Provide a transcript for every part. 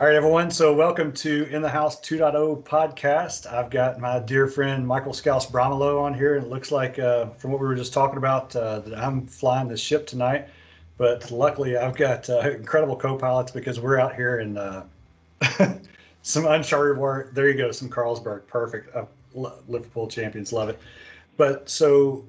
All right, everyone. So welcome to In the House 2.0 podcast. I've got my dear friend Michael Scouse Bramelow on here, and it looks like from what we were just talking about that I'm flying the ship tonight. But luckily, I've got incredible co-pilots because we're out here in some uncharted water. There you go, some Carlsberg. Perfect. Liverpool champions, love it. But so,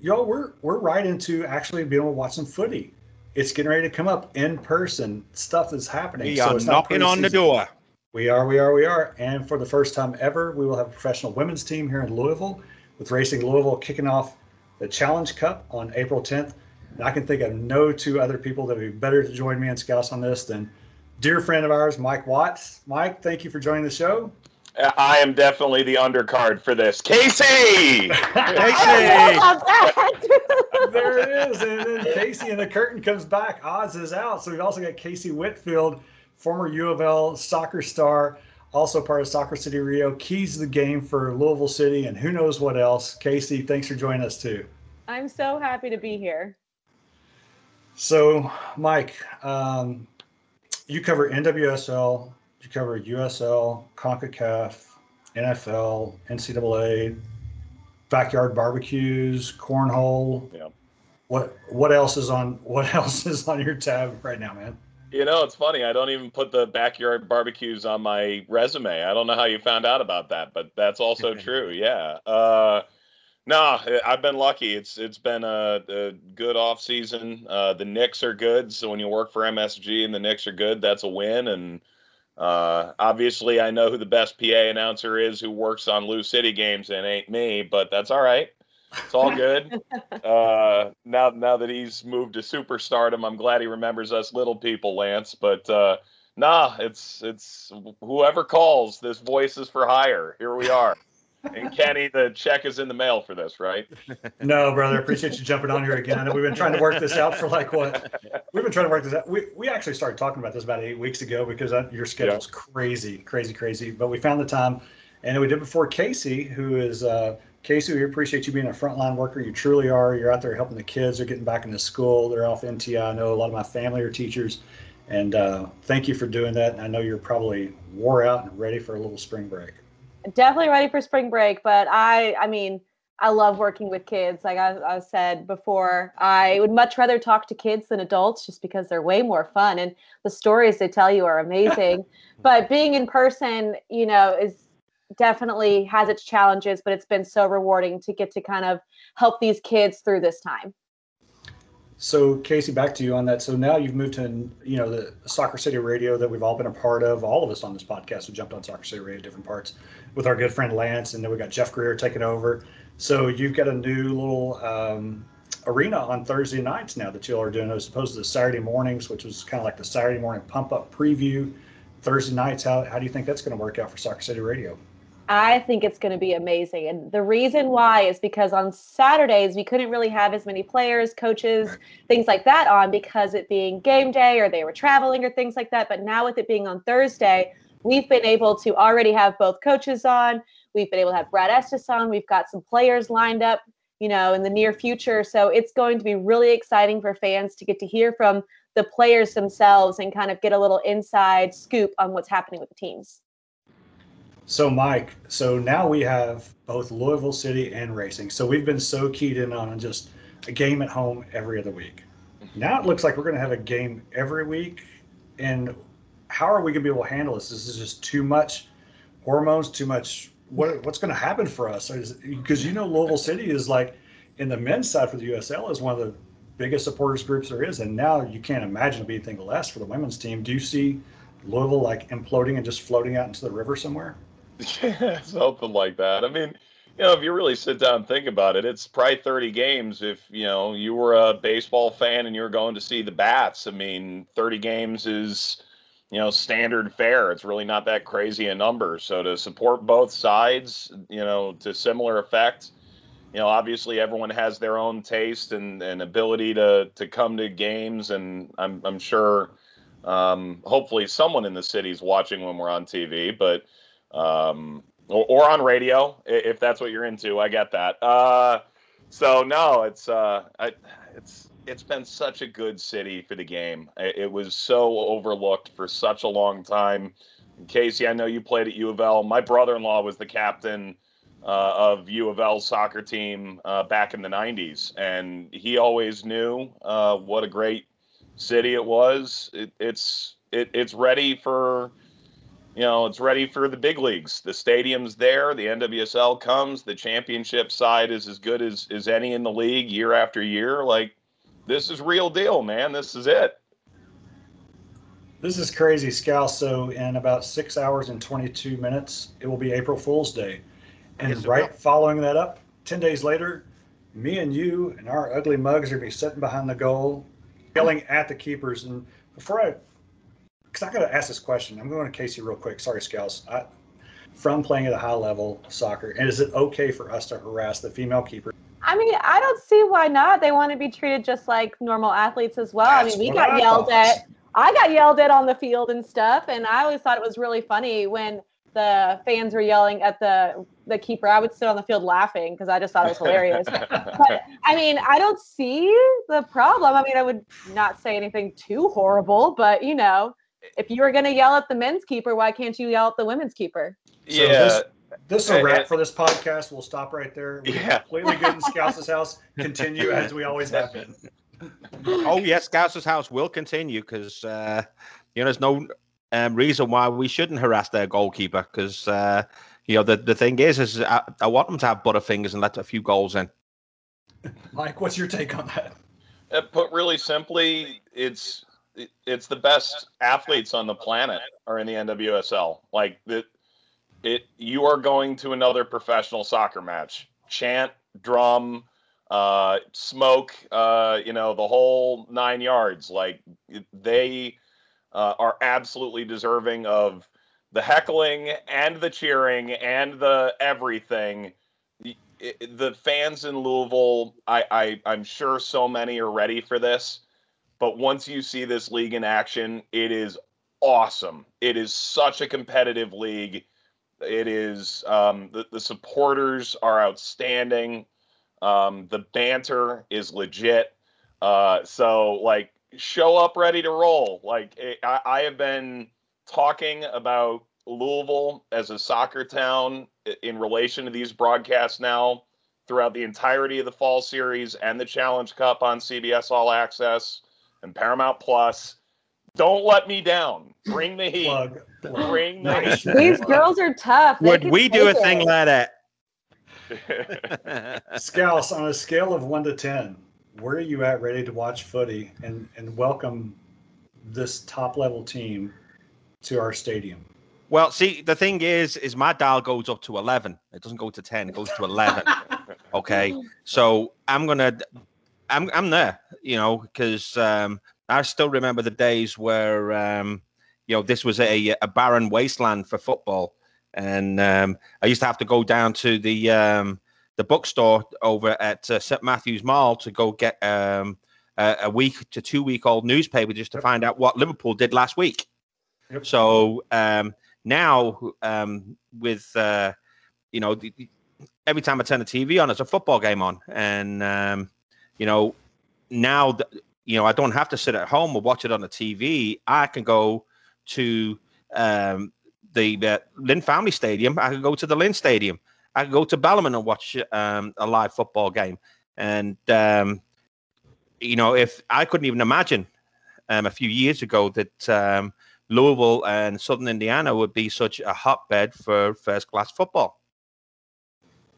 y'all, we're right into actually being able to watch some footy. It's getting ready to come up in person. Stuff is happening. We are knocking on the door. We are. And for the first time ever, we will have a professional women's team here in Louisville with Racing Louisville kicking off the Challenge Cup on April 10th. And I can think of no two other people that would be better to join me and Scouse on this than dear friend of ours, Mike Watts. Mike, thank you for joining the show. I am definitely the undercard for this. Casey! There it is. And then Casey and the curtain comes back. Oz is out. So we've also got Casey Whitfield, former UofL soccer star, also part of Soccer City Rio, keys the game for Louisville City and who knows what else. Casey, thanks for joining us too. I'm so happy to be here. So, Mike, you cover NWSL. You cover USL, CONCACAF, NFL, NCAA, backyard barbecues, cornhole. Yeah. What else is on your tab right now, man? You know, it's funny. I don't even put the backyard barbecues on my resume. I don't know how you found out about that, but that's also true. Yeah. No, I've been lucky. It's been a good off season. The Knicks are good. So when you work for MSG and the Knicks are good, that's a win. And obviously I know who the best PA announcer is who works on Lou City games and ain't me, but that's all right. It's all good. Now that he's moved to superstardom, I'm glad he remembers us little people, Lance, but, it's whoever calls, this voice is for hire. Here we are. And Kenny, the check is in the mail for this, right? No, brother. I appreciate you jumping on here again. I know we've been trying to work this out for We actually started talking about this about 8 weeks ago because your schedule's crazy. But we found the time, and we did before Casey, who is Casey. We appreciate you being a frontline worker. You truly are. You're out there helping the kids. They're getting back into school. They're off NTI. I know a lot of my family are teachers, and thank you for doing that. And I know you're probably wore out and ready for a little spring break. Definitely ready for spring break, but I mean, I love working with kids. Like I said before, I would much rather talk to kids than adults just because they're way more fun. And the stories they tell you are amazing. But being in person, you know, is definitely has its challenges, but it's been so rewarding to get to kind of help these kids through this time. So Casey, back to you on that. So now you've moved to, you know, the Soccer City Radio that we've all been a part of. All of us on this podcast have jumped on Soccer City Radio, different parts, with our good friend Lance, and then we got Jeff Greer taking over. So you've got a new little arena on Thursday nights now that you all are doing, as opposed to the Saturday mornings, which was kind of like the Saturday morning pump up preview. Thursday nights, how do you think that's going to work out for Soccer City Radio? I think it's going to be amazing. And the reason why is because on Saturdays, we couldn't really have as many players, coaches, things like that on because it being game day or they were traveling or things like that. But now with it being on Thursday, we've been able to already have both coaches on. We've been able to have Brad Estes on. We've got some players lined up, you know, in the near future. So it's going to be really exciting for fans to get to hear from the players themselves and kind of get a little inside scoop on what's happening with the teams. So, Mike, so now we have both Louisville City and Racing. So we've been so keyed in on just a game at home every other week. Now it looks like we're going to have a game every week. And how are we going to be able to handle this? This is just too much hormones, too much. What's going to happen for us? Because, you know, Louisville City is like in the men's side for the USL is one of the biggest supporters groups there is. And now you can't imagine it'll be anything less for the women's team. Do you see Louisville like imploding and just floating out into the river somewhere? Yeah, something like that. I mean, you know, if you really sit down and think about it, it's probably 30 games. If, you know, you were a baseball fan and you were going to see the bats, I mean, 30 games is, you know, standard fare. It's really not that crazy a number. So to support both sides, you know, to similar effect, you know, obviously everyone has their own taste and ability to come to games. And I'm sure hopefully someone in the city's watching when we're on TV, but or on radio, if that's what you're into. I get that. So no, it's It's been such a good city for the game. It was so overlooked for such a long time. Casey, I know you played at UofL. My brother-in-law was the captain of UofL's soccer team back in the 90s, and he always knew what a great city it was. It's ready for, you know, it's ready for the big leagues. The stadium's there. The NWSL comes. The championship side is as good as any in the league year after year. Like, this is real deal, man. This is it. This is crazy, Scouse. So in about 6 hours and 22 minutes, it will be April Fool's Day. And yes, right following that up, 10 days later, me and you and our ugly mugs are going to be sitting behind the goal, yelling at the keepers. And before I, because I got to ask this question, I'm going to Casey real quick. Sorry, Scouse. From playing at a high level soccer, and is it okay for us to harass the female keeper? I mean, I don't see why not. They want to be treated just like normal athletes as well. That's I mean, we got yelled at. I got yelled at on the field and stuff, and I always thought it was really funny when the fans were yelling at the keeper. I would sit on the field laughing because I just thought it was hilarious. But, I mean, I don't see the problem. I mean, I would not say anything too horrible, but, you know, if you were going to yell at the men's keeper, why can't you yell at the women's keeper? Yeah. So this is a wrap for this podcast. We'll stop right there. We're completely good in Scouse's house. Continue as we always have been. Oh, yes, Scouse's house will continue because, you know, there's no reason why we shouldn't harass their goalkeeper because, you know, the thing is I want them to have butterfingers and let a few goals in. Mike, what's your take on that? Put really simply, it's the best athletes on the planet are in the NWSL. Like, you are going to another professional soccer match. Chant, drum, smoke, you know, the whole 9 yards. Like, they are absolutely deserving of the heckling and the cheering and the everything. The fans in Louisville, I'm sure so many are ready for this, but once you see this league in action, it is awesome. It is such a competitive league. It is the supporters are outstanding. The banter is legit. So, like, show up ready to roll. Like, I have been talking about Louisville as a soccer town in relation to these broadcasts now throughout the entirety of the fall series and the Challenge Cup on CBS All Access and Paramount Plus. Don't let me down. Bring the heat. Bring the heat. These girls are tough. Would we do a thing like that? Scouse, on a scale of 1 to 10, where are you at ready to watch footy and welcome this top level team to our stadium? Well, see, the thing is my dial goes up to 11. It doesn't go to 10. It goes to 11. Okay, so I'm there, you know, because I still remember the days where you know, this was a barren wasteland for football. And I used to have to go down to the bookstore over at St. Matthew's Mall to go get a week to 2 week old newspaper just to find out what Liverpool did last week. Yep. So now with, you know, every time I turn the TV on, there's a football game on. And, you know, now, you know, I don't have to sit at home or watch it on the TV. I can go to the Lynn Family Stadium. I could go to the Lynn Stadium. I could go to Balmain and watch a live football game. And, you know, if I couldn't even imagine a few years ago that Louisville and Southern Indiana would be such a hotbed for first-class football.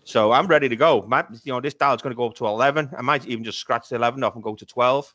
So I'm ready to go. You know, this dial is going to go up to 11. I might even just scratch the 11 off and go to 12.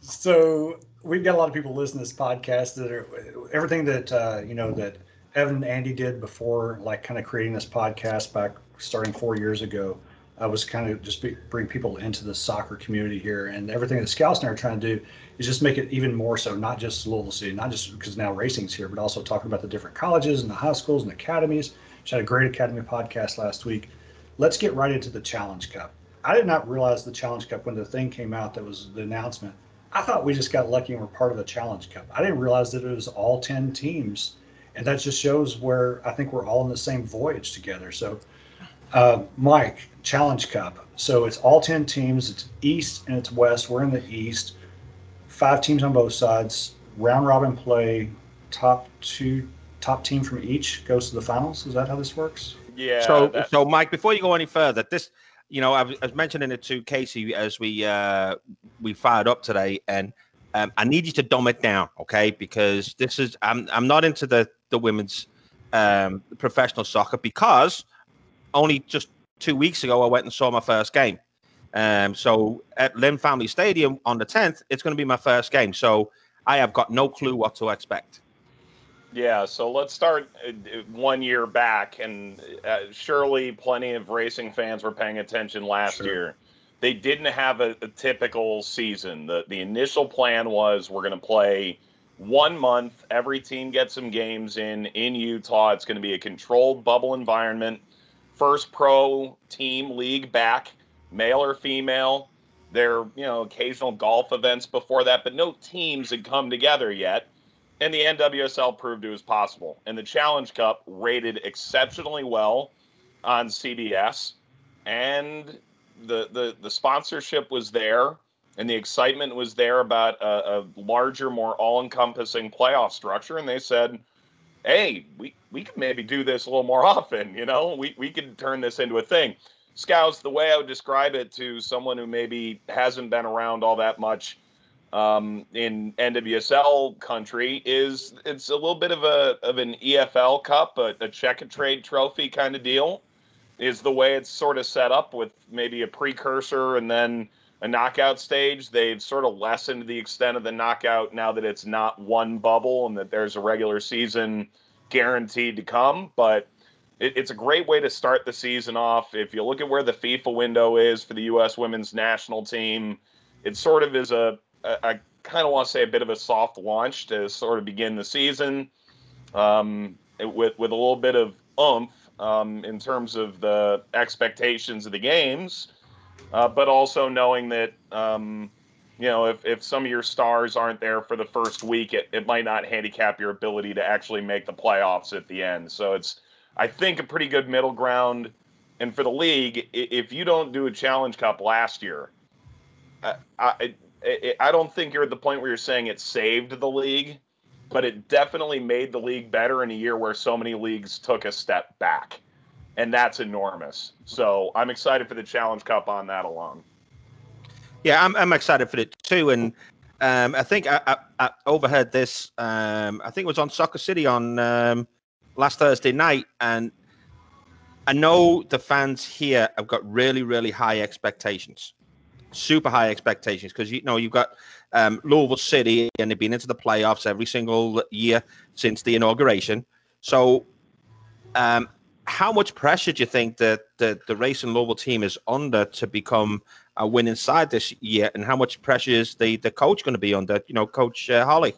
So we've got a lot of people listening to this podcast that are everything that, you know, that Evan and Andy did before, like kind of creating this podcast back starting 4 years ago. I was kind of just bring people into the soccer community here, and everything that Scouse and I are trying to do is just make it even more so, not just Louisville City, not just because now racing's here, but also talking about the different colleges and the high schools and academies. Which had a great academy podcast last week. Let's get right into the Challenge Cup. I did not realize the Challenge Cup when the thing came out, that was the announcement. I thought we just got lucky and we're part of the Challenge Cup. I didn't realize that it was all 10 teams, and that just shows where I think we're all in the same voyage together. So Mike, Challenge Cup. So it's all 10 teams. It's East and it's West. We're in the East. 5 teams on both sides. Round robin play. Top team from each goes to the finals. Is that how this works? Yeah. So Mike, before you go any further, this, you know, I was mentioning it to Casey as we fired up today, and I need you to dumb it down, okay? Because this is, I'm not into the women's professional soccer, because only just 2 weeks ago I went and saw my first game. So at Lynn Family Stadium on the 10th, it's going to be my first game. So I have got no clue what to expect. Yeah, so let's start 1 year back, and surely plenty of racing fans were paying attention last year. They didn't have a typical season. The initial plan was, we're going to play 1 month. Every team gets some games in Utah. It's going to be a controlled bubble environment. First pro team league back, male or female. There are, occasional golf events before that, but no teams had come together yet. And the NWSL proved it was possible. And the Challenge Cup rated exceptionally well on CBS. And the sponsorship was there, and the excitement was there about a larger, more all-encompassing playoff structure. And they said, hey, we could maybe do this a little more often, We could turn this into a thing. Scouse, the way I would describe it to someone who maybe hasn't been around all that much in NWSL country, is it's a little bit of an EFL Cup, a check-and-trade trophy kind of deal, is the way it's sort of set up, with maybe a precursor and then a knockout stage. They've sort of lessened the extent of the knockout now that it's not one bubble and that there's a regular season guaranteed to come. But it's a great way to start the season off. If you look at where the FIFA window is for the U.S. women's national team, it sort of is I kind of want to say a bit of a soft launch to sort of begin the season with a little bit of oomph in terms of the expectations of the games, but also knowing that, if some of your stars aren't there for the first week, it might not handicap your ability to actually make the playoffs at the end. So it's, I think, a pretty good middle ground. And for the league, if you don't do a Challenge Cup last year, I don't think you're at the point where you're saying it saved the league, but it definitely made the league better in a year where so many leagues took a step back, and that's enormous. So I'm excited for the Challenge Cup on that alone. Yeah, I'm excited for it too. And I think I overheard this. I think it was on Soccer City on last Thursday night, and I know the fans here have got really, really high expectations. Super high expectations, because you've got Louisville City, and they've been into the playoffs every single year since the inauguration. So how much pressure do you think that the Racing Louisville team is under to become a winning side this year, and how much pressure is the coach going to be under, Coach Holly?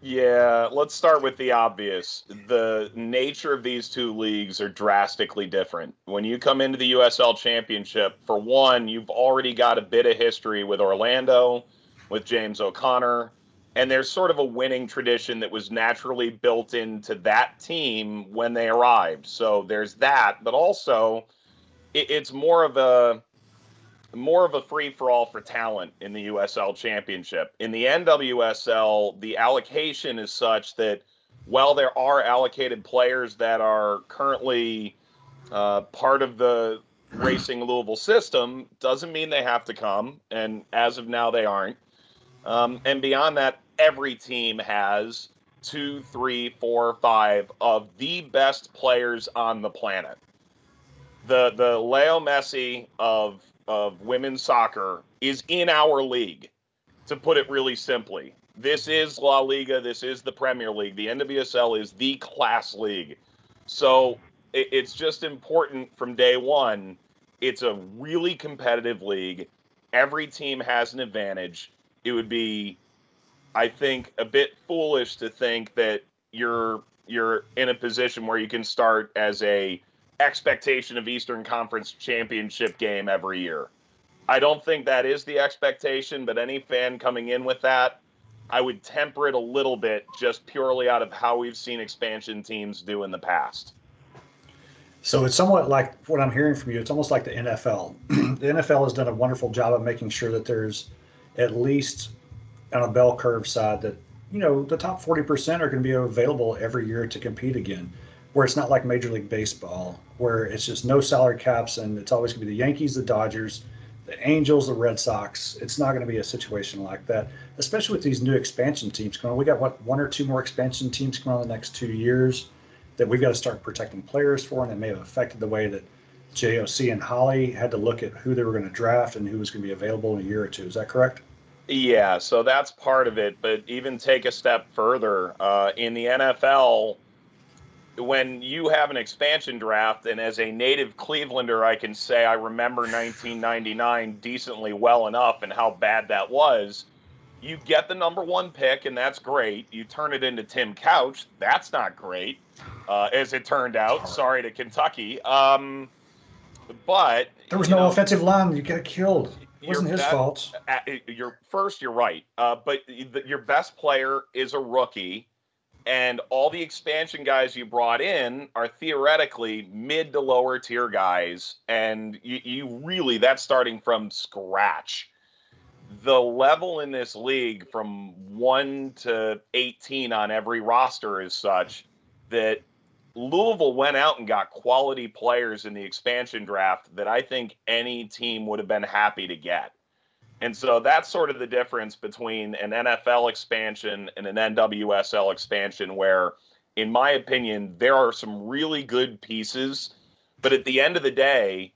Yeah, let's start with the obvious. The nature of these two leagues are drastically different. When you come into the USL Championship, for one, you've already got a bit of history with Orlando, with James O'Connor, and there's sort of a winning tradition that was naturally built into that team when they arrived. So there's that, but also it's more of a free-for-all for talent in the USL Championship. In the NWSL, the allocation is such that while there are allocated players that are currently part of the Racing Louisville system, doesn't mean they have to come, and as of now they aren't. And beyond that, every team has 2, 3, 4, 5 of the best players on the planet. The Leo Messi of women's soccer is in our league, to put it really simply. This is La Liga. This is the Premier League. The NWSL is the class league. So it's just important from day one. It's a really competitive league. Every team has an advantage. It would be, I think, a bit foolish to think that you're in a position where you can start as a expectation of Eastern Conference Championship game every year. I don't think that is the expectation, but any fan coming in with that, I would temper it a little bit, just purely out of how we've seen expansion teams do in the past. So it's somewhat like what I'm hearing from you. It's almost like the NFL. The NFL has done a wonderful job of making sure that there's at least on a bell curve side that, you know, the top 40% are going to be available every year to compete again, where it's not like Major League Baseball, where it's just no salary caps and it's always going to be the Yankees, the Dodgers, the Angels, the Red Sox. It's not going to be a situation like that, especially with these new expansion teams coming on. We got, what, one or two more expansion teams coming on in the next 2 years that we've got to start protecting players for, and it may have affected the way that JOC and Holly had to look at who they were going to draft and who was going to be available in a year or two. Is that correct? Yeah, so that's part of it, but even take a step further. In the NFL, when you have an expansion draft, and as a native Clevelander, I can say I remember 1999 decently well enough and how bad that was. You get the number 1 pick, and that's great. You turn it into Tim Couch. That's not great, as it turned out. Sorry to Kentucky. But there was no offensive line. You got killed. It wasn't his fault. You're right. But your best player is a rookie, and all the expansion guys you brought in are theoretically mid to lower tier guys, and you really, that's starting from scratch. The level in this league from 1 to 18 on every roster is such that Louisville went out and got quality players in the expansion draft that I think any team would have been happy to get. And so that's sort of the difference between an NFL expansion and an NWSL expansion, where, in my opinion, there are some really good pieces, but at the end of the day,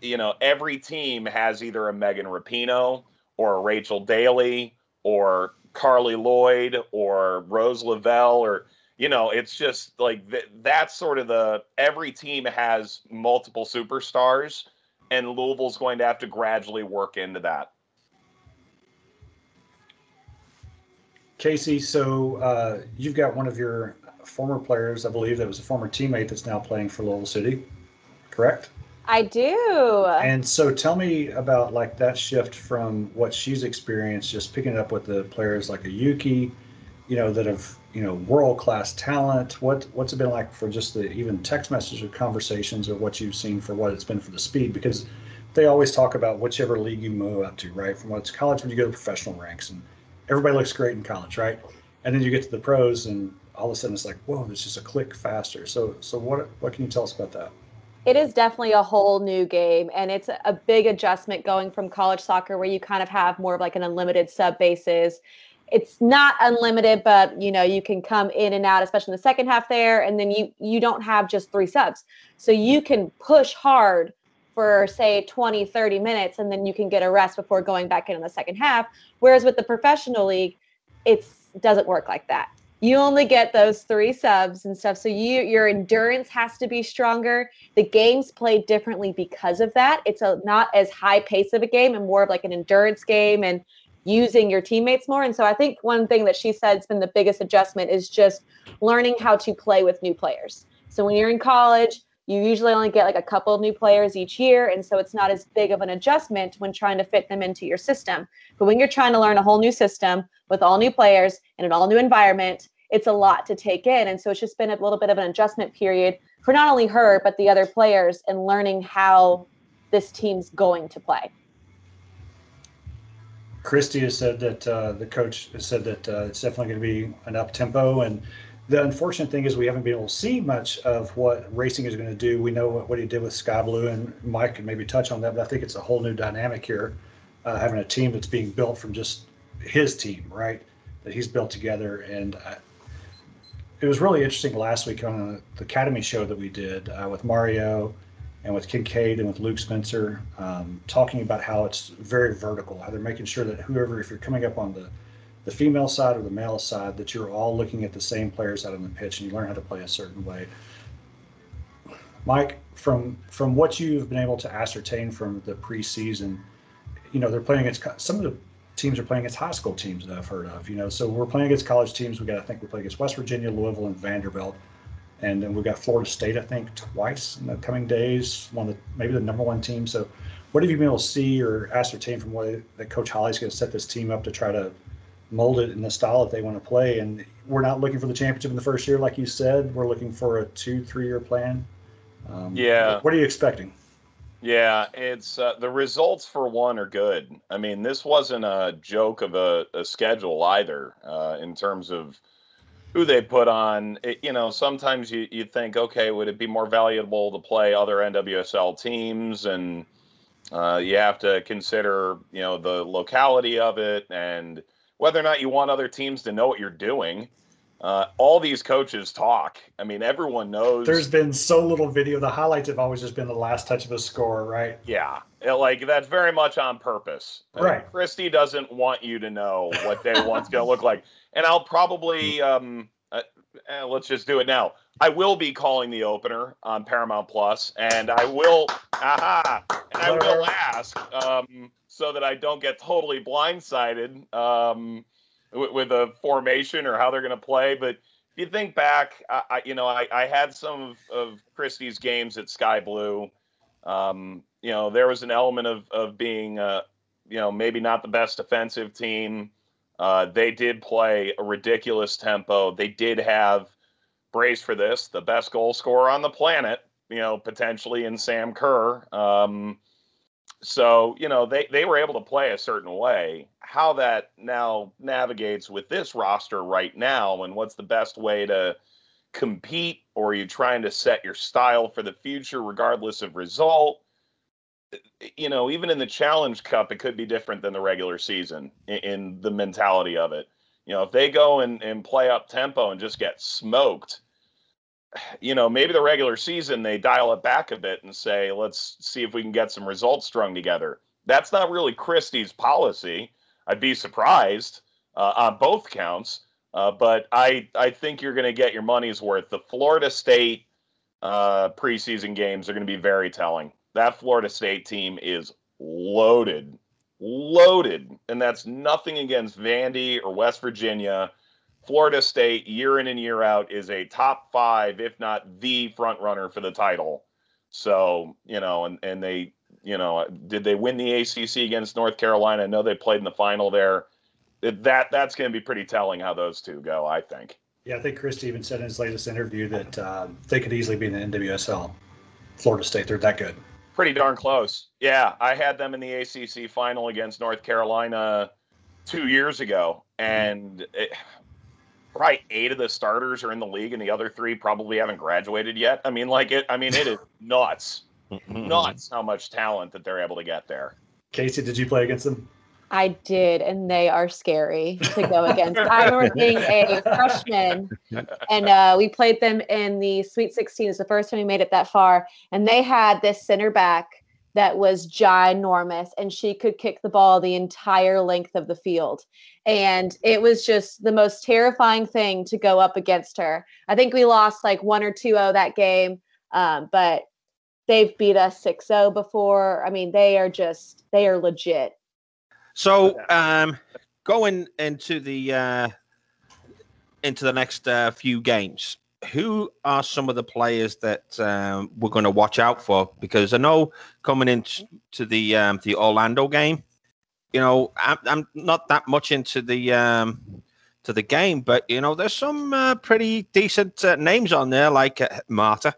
you know, every team has either a Megan Rapinoe or a Rachel Daly or Carly Lloyd or Rose Lavelle, or, you know, it's just like that's sort of every team has multiple superstars, and Louisville's going to have to gradually work into that. Casey, so you've got one of your former players, I believe, that was a former teammate that's now playing for Louisville City, correct? I do. And so tell me about like that shift from what she's experienced, just picking it up with the players like a Yuki, you know, that have, you know, world-class talent. What's it been like for just the even text messages or conversations, or what you've seen for what it's been for the speed? Because they always talk about whichever league you move up to, right? From what's college, when you go to professional ranks, and everybody looks great in college, right? And then you get to the pros, and all of a sudden it's like, whoa, this is a click faster. So what can you tell us about that? It is definitely a whole new game, and it's a big adjustment going from college soccer, where you kind of have more of like an unlimited sub bases. It's not unlimited, but, you know, you can come in and out, especially in the second half there, and then you don't have just 3 subs. So you can push hard for, say, 20, 30 minutes, and then you can get a rest before going back in the second half. Whereas with the professional league, it doesn't work like that. You only get those 3 subs and stuff, so your endurance has to be stronger. The game's played differently because of that. It's not as high pace of a game and more of like an endurance game and using your teammates more. And so I think one thing that she said has been the biggest adjustment is just learning how to play with new players. So when you're in college, you usually only get like a couple of new players each year, and so it's not as big of an adjustment when trying to fit them into your system. But when you're trying to learn a whole new system with all new players in an all new environment, it's a lot to take in. And so it's just been a little bit of an adjustment period for not only her, but the other players, and learning how this team's going to play. Christy has said that the coach has said that it's definitely going to be an up tempo, and the unfortunate thing is we haven't been able to see much of what Racing is going to do. We know what he did with Sky Blue, and Mike can maybe touch on that, but I think it's a whole new dynamic here, having a team that's being built from just his team, right, that he's built together. And it was really interesting last week on the Academy show that we did with Mario and with Kincaid and with Luke Spencer, talking about how it's very vertical, how they're making sure that whoever, if you're coming up on the female side or the male side, that you're all looking at the same players out on the pitch, and you learn how to play a certain way. Mike, from what you've been able to ascertain from the preseason, you know, they're playing against, some of the teams are playing against high school teams that I've heard of, you know, so we're playing against college teams. I think we play against West Virginia, Louisville, and Vanderbilt. And then we've got Florida State, I think, twice in the coming days, maybe the number 1 team. So what have you been able to see or ascertain from what that Coach Holly's going to set this team up to try to mold it in the style that they want to play? And we're not looking for the championship in the first year, like you said. We're looking for a 2-3 year plan What are you expecting? Yeah, it's the results for one are good. I mean, this wasn't a joke of a schedule either in terms of who they put on. It, you know, sometimes you think, okay, would it be more valuable to play other NWSL teams? And you have to consider, you know, the locality of it and whether or not you want other teams to know what you're doing. All these coaches talk. I mean, everyone knows. There's been so little video. The highlights have always just been the last touch of a score, right? Yeah. Like, that's very much on purpose. Right. Christy doesn't want you to know what they want's going to look like. And I'll probably, let's just do it now. I will be calling the opener on Paramount Plus, and I will, ask so that I don't get totally blindsided with a formation or how they're going to play. But if you think back, I had some of Christie's games at Sky Blue. You know, there was an element of being, you know, maybe not the best offensive team. They did play a ridiculous tempo. They did have, brace for this, the best goal scorer on the planet, you know, potentially in Sam Kerr. So, you know, they were able to play a certain way. How that now navigates with this roster right now and what's the best way to compete, or are you trying to set your style for the future regardless of result? You know, even in the Challenge Cup, it could be different than the regular season in the mentality of it. You know, if they go and play up tempo and just get smoked, you know, maybe the regular season they dial it back a bit and say, let's see if we can get some results strung together. That's not really Christie's policy. I'd be surprised on both counts, but I think you're going to get your money's worth. The Florida State preseason games are going to be very telling. That Florida State team is loaded, and that's nothing against Vandy or West Virginia. Florida State, year in and year out, is a top five, if not the front runner for the title. So, you know, and they, you know, did they win the ACC against North Carolina? I know they played in the final there. That's going to be pretty telling how those two go, I think. Yeah, I think Christy even said in his latest interview that they could easily be in the NWSL. Florida State, they're that good. Pretty darn close. Yeah, I had them in the ACC final against North Carolina 2 years ago, and probably 8 of the starters are in the league and the other 3 probably haven't graduated yet. I mean, it is nuts. Nuts how much talent that they're able to get there. Casey, did you play against them? I did, and they are scary to go against. I remember being a freshman, and we played them in the Sweet 16. It's the first time we made it that far, and they had this center back that was ginormous, and she could kick the ball the entire length of the field. And it was just the most terrifying thing to go up against her. I think we lost like 1 or 2-0 that game, but they've beat us 6-0 before. I mean, they are legit. So going into the next few games, who are some of the players that we're going to watch out for? Because I know coming into the Orlando game, you know, I'm not that much into to the game, but you know, there's some pretty decent names on there, like Marta.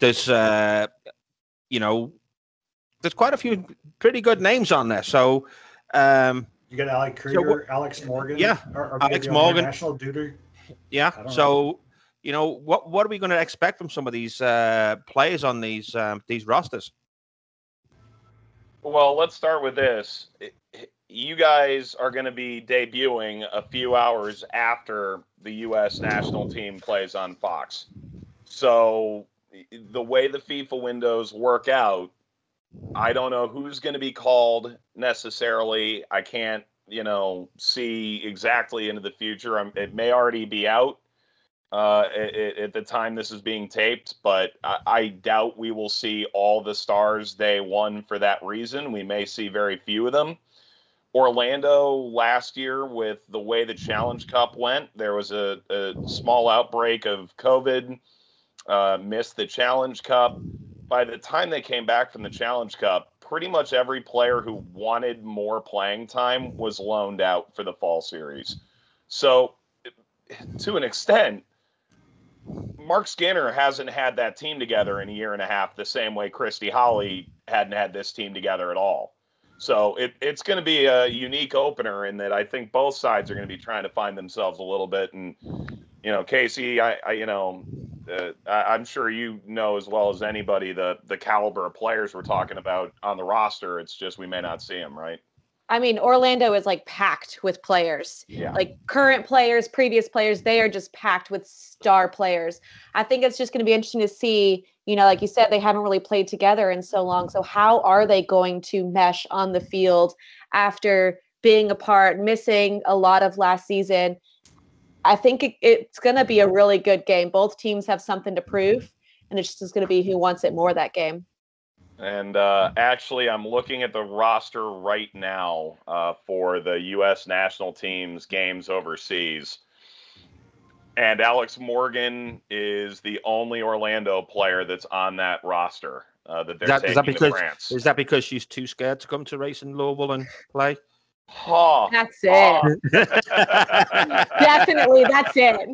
There's you know, there's quite a few pretty good names on there. So you got Alex Krieger, Alex Morgan, yeah, or Alex Morgan, national duty. Yeah. So, you know, what are we going to expect from some of these players on these rosters? Well, let's start with this. You guys are going to be debuting a few hours after the U.S. national team plays on Fox. So the way the FIFA windows work out, I don't know who's going to be called necessarily. I can't, you know, see exactly into the future. It may already be out at the time this is being taped, but I doubt we will see all the stars day one for that reason. We may see very few of them. Orlando last year, with the way the Challenge Cup went, there was a small outbreak of COVID, missed the Challenge Cup. By the time they came back from the Challenge Cup, pretty much every player who wanted more playing time was loaned out for the fall series. So to an extent, Mark Skinner hasn't had that team together in a year and a half the same way Christy Holly hadn't had this team together at all. So it's going to be a unique opener in that I think both sides are going to be trying to find themselves a little bit. And, you know, Casey, I'm sure you know as well as anybody the caliber of players we're talking about on the roster. It's just we may not see them, right? I mean, Orlando is like packed with players, like current players, previous players. They are just packed with star players. I think it's just going to be interesting to see, you know, like you said, they haven't really played together in so long. So how are they going to mesh on the field after being apart, missing a lot of last season? I think it's going to be a really good game. Both teams have something to prove, and it's just going to be who wants it more that game. And actually, I'm looking at the roster right now for the U.S. national team's games overseas. And Alex Morgan is the only Orlando player that's on that roster that they're taking to France. Is that because she's too scared to come to Racing Louisville and play? That's it. Definitely, that's it.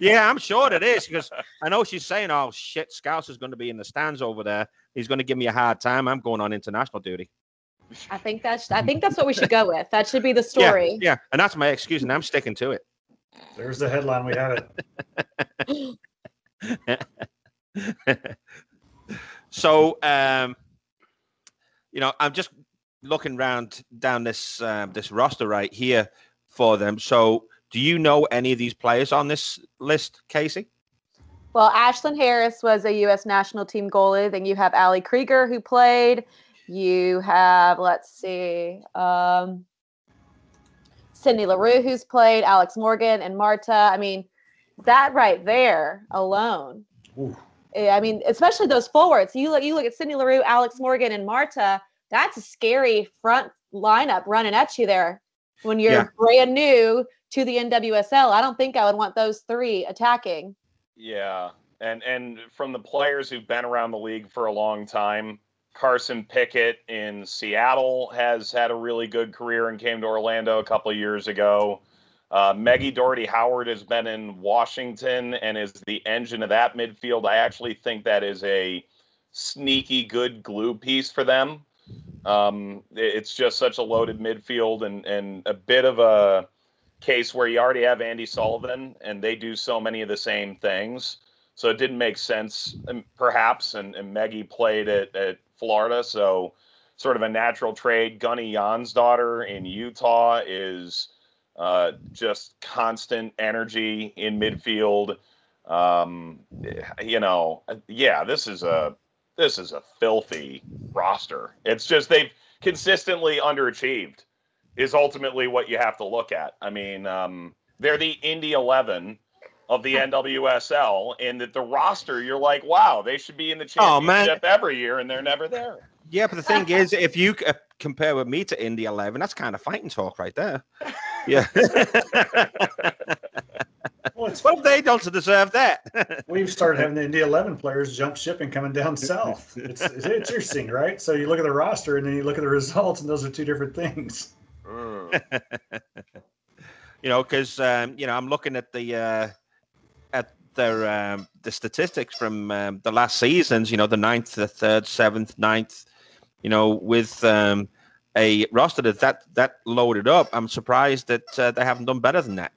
Yeah, I'm sure it is, because I know she's saying, oh, shit, Scouse is going to be in the stands over there. He's going to give me a hard time. I'm going on international duty. I think that's what we should go with. That should be the story. Yeah, and that's my excuse, and I'm sticking to it. There's the headline. We have it. So, you know, I'm just looking round down this this roster right here for them. So, do you know any of these players on this list, Casey? Well, Ashlyn Harris was a U.S. national team goalie. Then you have Allie Krieger, who played. You have, let's see, Sydney Leroux, who's played, Alex Morgan and Marta. I mean, that right there alone. Ooh. I mean, especially those forwards. You look at Sydney Leroux, Alex Morgan, and Marta. That's a scary front lineup running at you there when you're brand new to the NWSL. I don't think I would want those three attacking. Yeah, and from the players who've been around the league for a long time, Carson Pickett in Seattle has had a really good career and came to Orlando a couple of years ago. Meggie Doherty Howard has been in Washington and is the engine of that midfield. I actually think that is a sneaky good glue piece for them. It's just such a loaded midfield and a bit of a case where you already have Andy Sullivan and they do so many of the same things. So it didn't make sense, perhaps, and Meggie played at Florida, so sort of a natural trade. Gunny Jan's daughter in Utah is just constant energy in midfield. This is a filthy roster. It's just they've consistently underachieved is ultimately what you have to look at. I mean, they're the Indy 11 of the NWSL, and that the roster, you're like, wow, they should be in the championship every year, and they're never there. Yeah, but the thing is, if you compare with me to Indy 11, that's kind of fighting talk right there. Yeah. What have they done to deserve that? We've started having the Indy 11 players jump ship and coming down south. It's interesting, right? So you look at the roster, and then you look at the results, and those are two different things. You know, because you know, I'm looking at the the statistics from the last seasons. You know, the 9th, the 3rd, 7th, 9th. You know, with a roster that loaded up, I'm surprised that they haven't done better than that.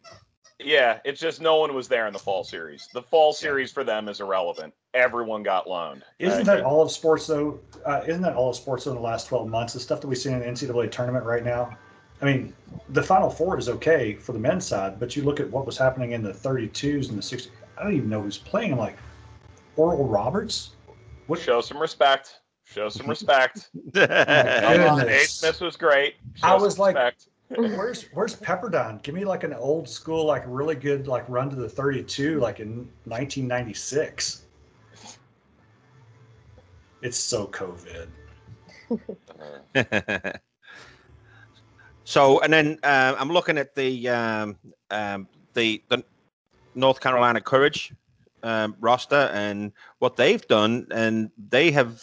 Yeah, it's just no one was there in the fall series. The fall series for them is irrelevant. Everyone got loaned. Isn't that all of sports though? Isn't that all of sports in the last 12 months? The stuff that we see in the NCAA tournament right now. I mean, the Final Four is okay for the men's side, but you look at what was happening in the 32s and the 60s. I don't even know who's playing. I'm like, Oral Roberts? What? Show some respect. Show some respect. Smith was great. I was like, where's Pepperdine? Give me like an old school, like really good, like run to the 32, like in 1996. It's so COVID. So, and then I'm looking at the North Carolina Courage roster and what they've done, and they have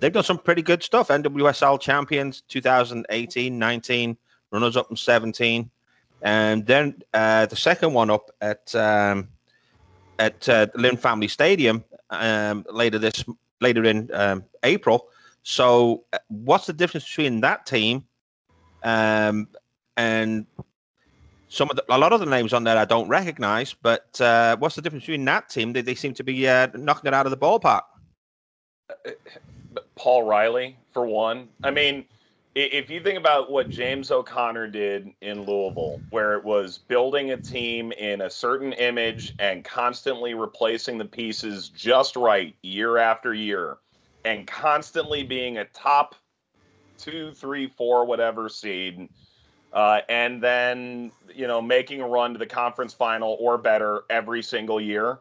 they've done some pretty good stuff. NWSL champions 2018, 19, runners up in 17, and then the second one up at at Lynn Family Stadium later in April. So what's the difference between that team and some of a lot of the names on there I don't recognize, but what's the difference between that team? They seem to be knocking it out of the ballpark. Paul Riley, for one. I mean, if you think about what James O'Connor did in Louisville, where it was building a team in a certain image and constantly replacing the pieces just right year after year, and constantly being a top 2, 3, 4, whatever seed, and then, you know, making a run to the conference final or better every single year.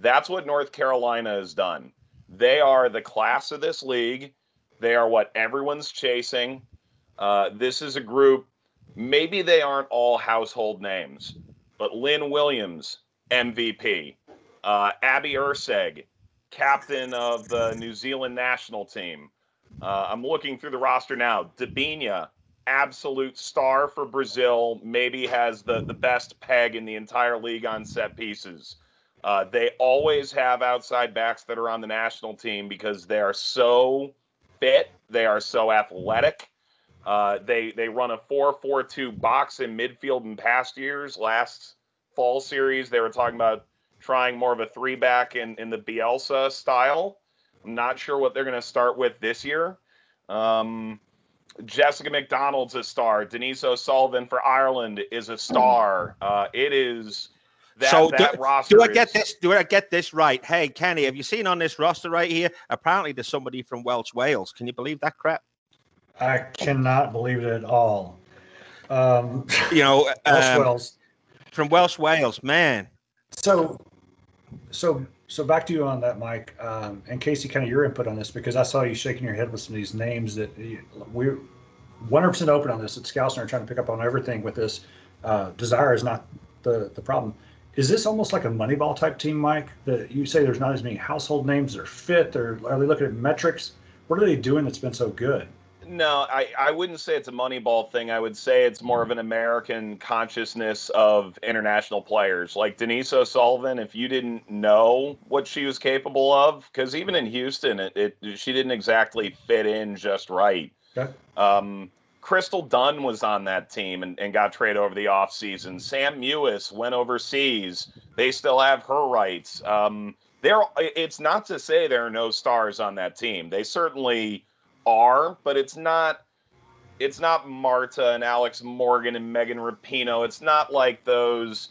That's what North Carolina has done. They are the class of this league. They are what everyone's chasing. This is a group, maybe they aren't all household names, but Lynn Williams, MVP, Abby Erceg, captain of the New Zealand national team. I'm looking through the roster now. Debinha, absolute star for Brazil, maybe has the best peg in the entire league on set pieces. They always have outside backs that are on the national team because they are so fit. They are so athletic. They run a 4-4-2 box in midfield in past years. Last fall series, they were talking about trying more of a three-back in the Bielsa style. I'm not sure what they're going to start with this year. Jessica McDonald's a star. Denise O'Sullivan for Ireland is a star. It is... Do I get this right? Hey, Kenny, have you seen on this roster right here? Apparently, there's somebody from Welsh Wales. Can you believe that crap? I cannot believe it at all. Welsh Wales. From Welsh Wales, man. So back to you on that, Mike. And Casey, kind of your input on this, because I saw you shaking your head with some of these names that we're 100% open on this. At Scouse are trying to pick up on everything with this. Desire is not the problem. Is this almost like a Moneyball type team, Mike, that you say there's not as many household names that are fit? Or are they looking at metrics? What are they doing that's been so good? No, I wouldn't say it's a Moneyball thing. I would say it's more of an American consciousness of international players. Like Denise O'Sullivan, if you didn't know what she was capable of, because even in Houston, she didn't exactly fit in just right. Okay. Crystal Dunn was on that team and got traded over the offseason. Sam Mewis went overseas. They still have her rights. It's not to say there are no stars on that team. They certainly are, but it's not Marta and Alex Morgan and Megan Rapinoe. It's not like those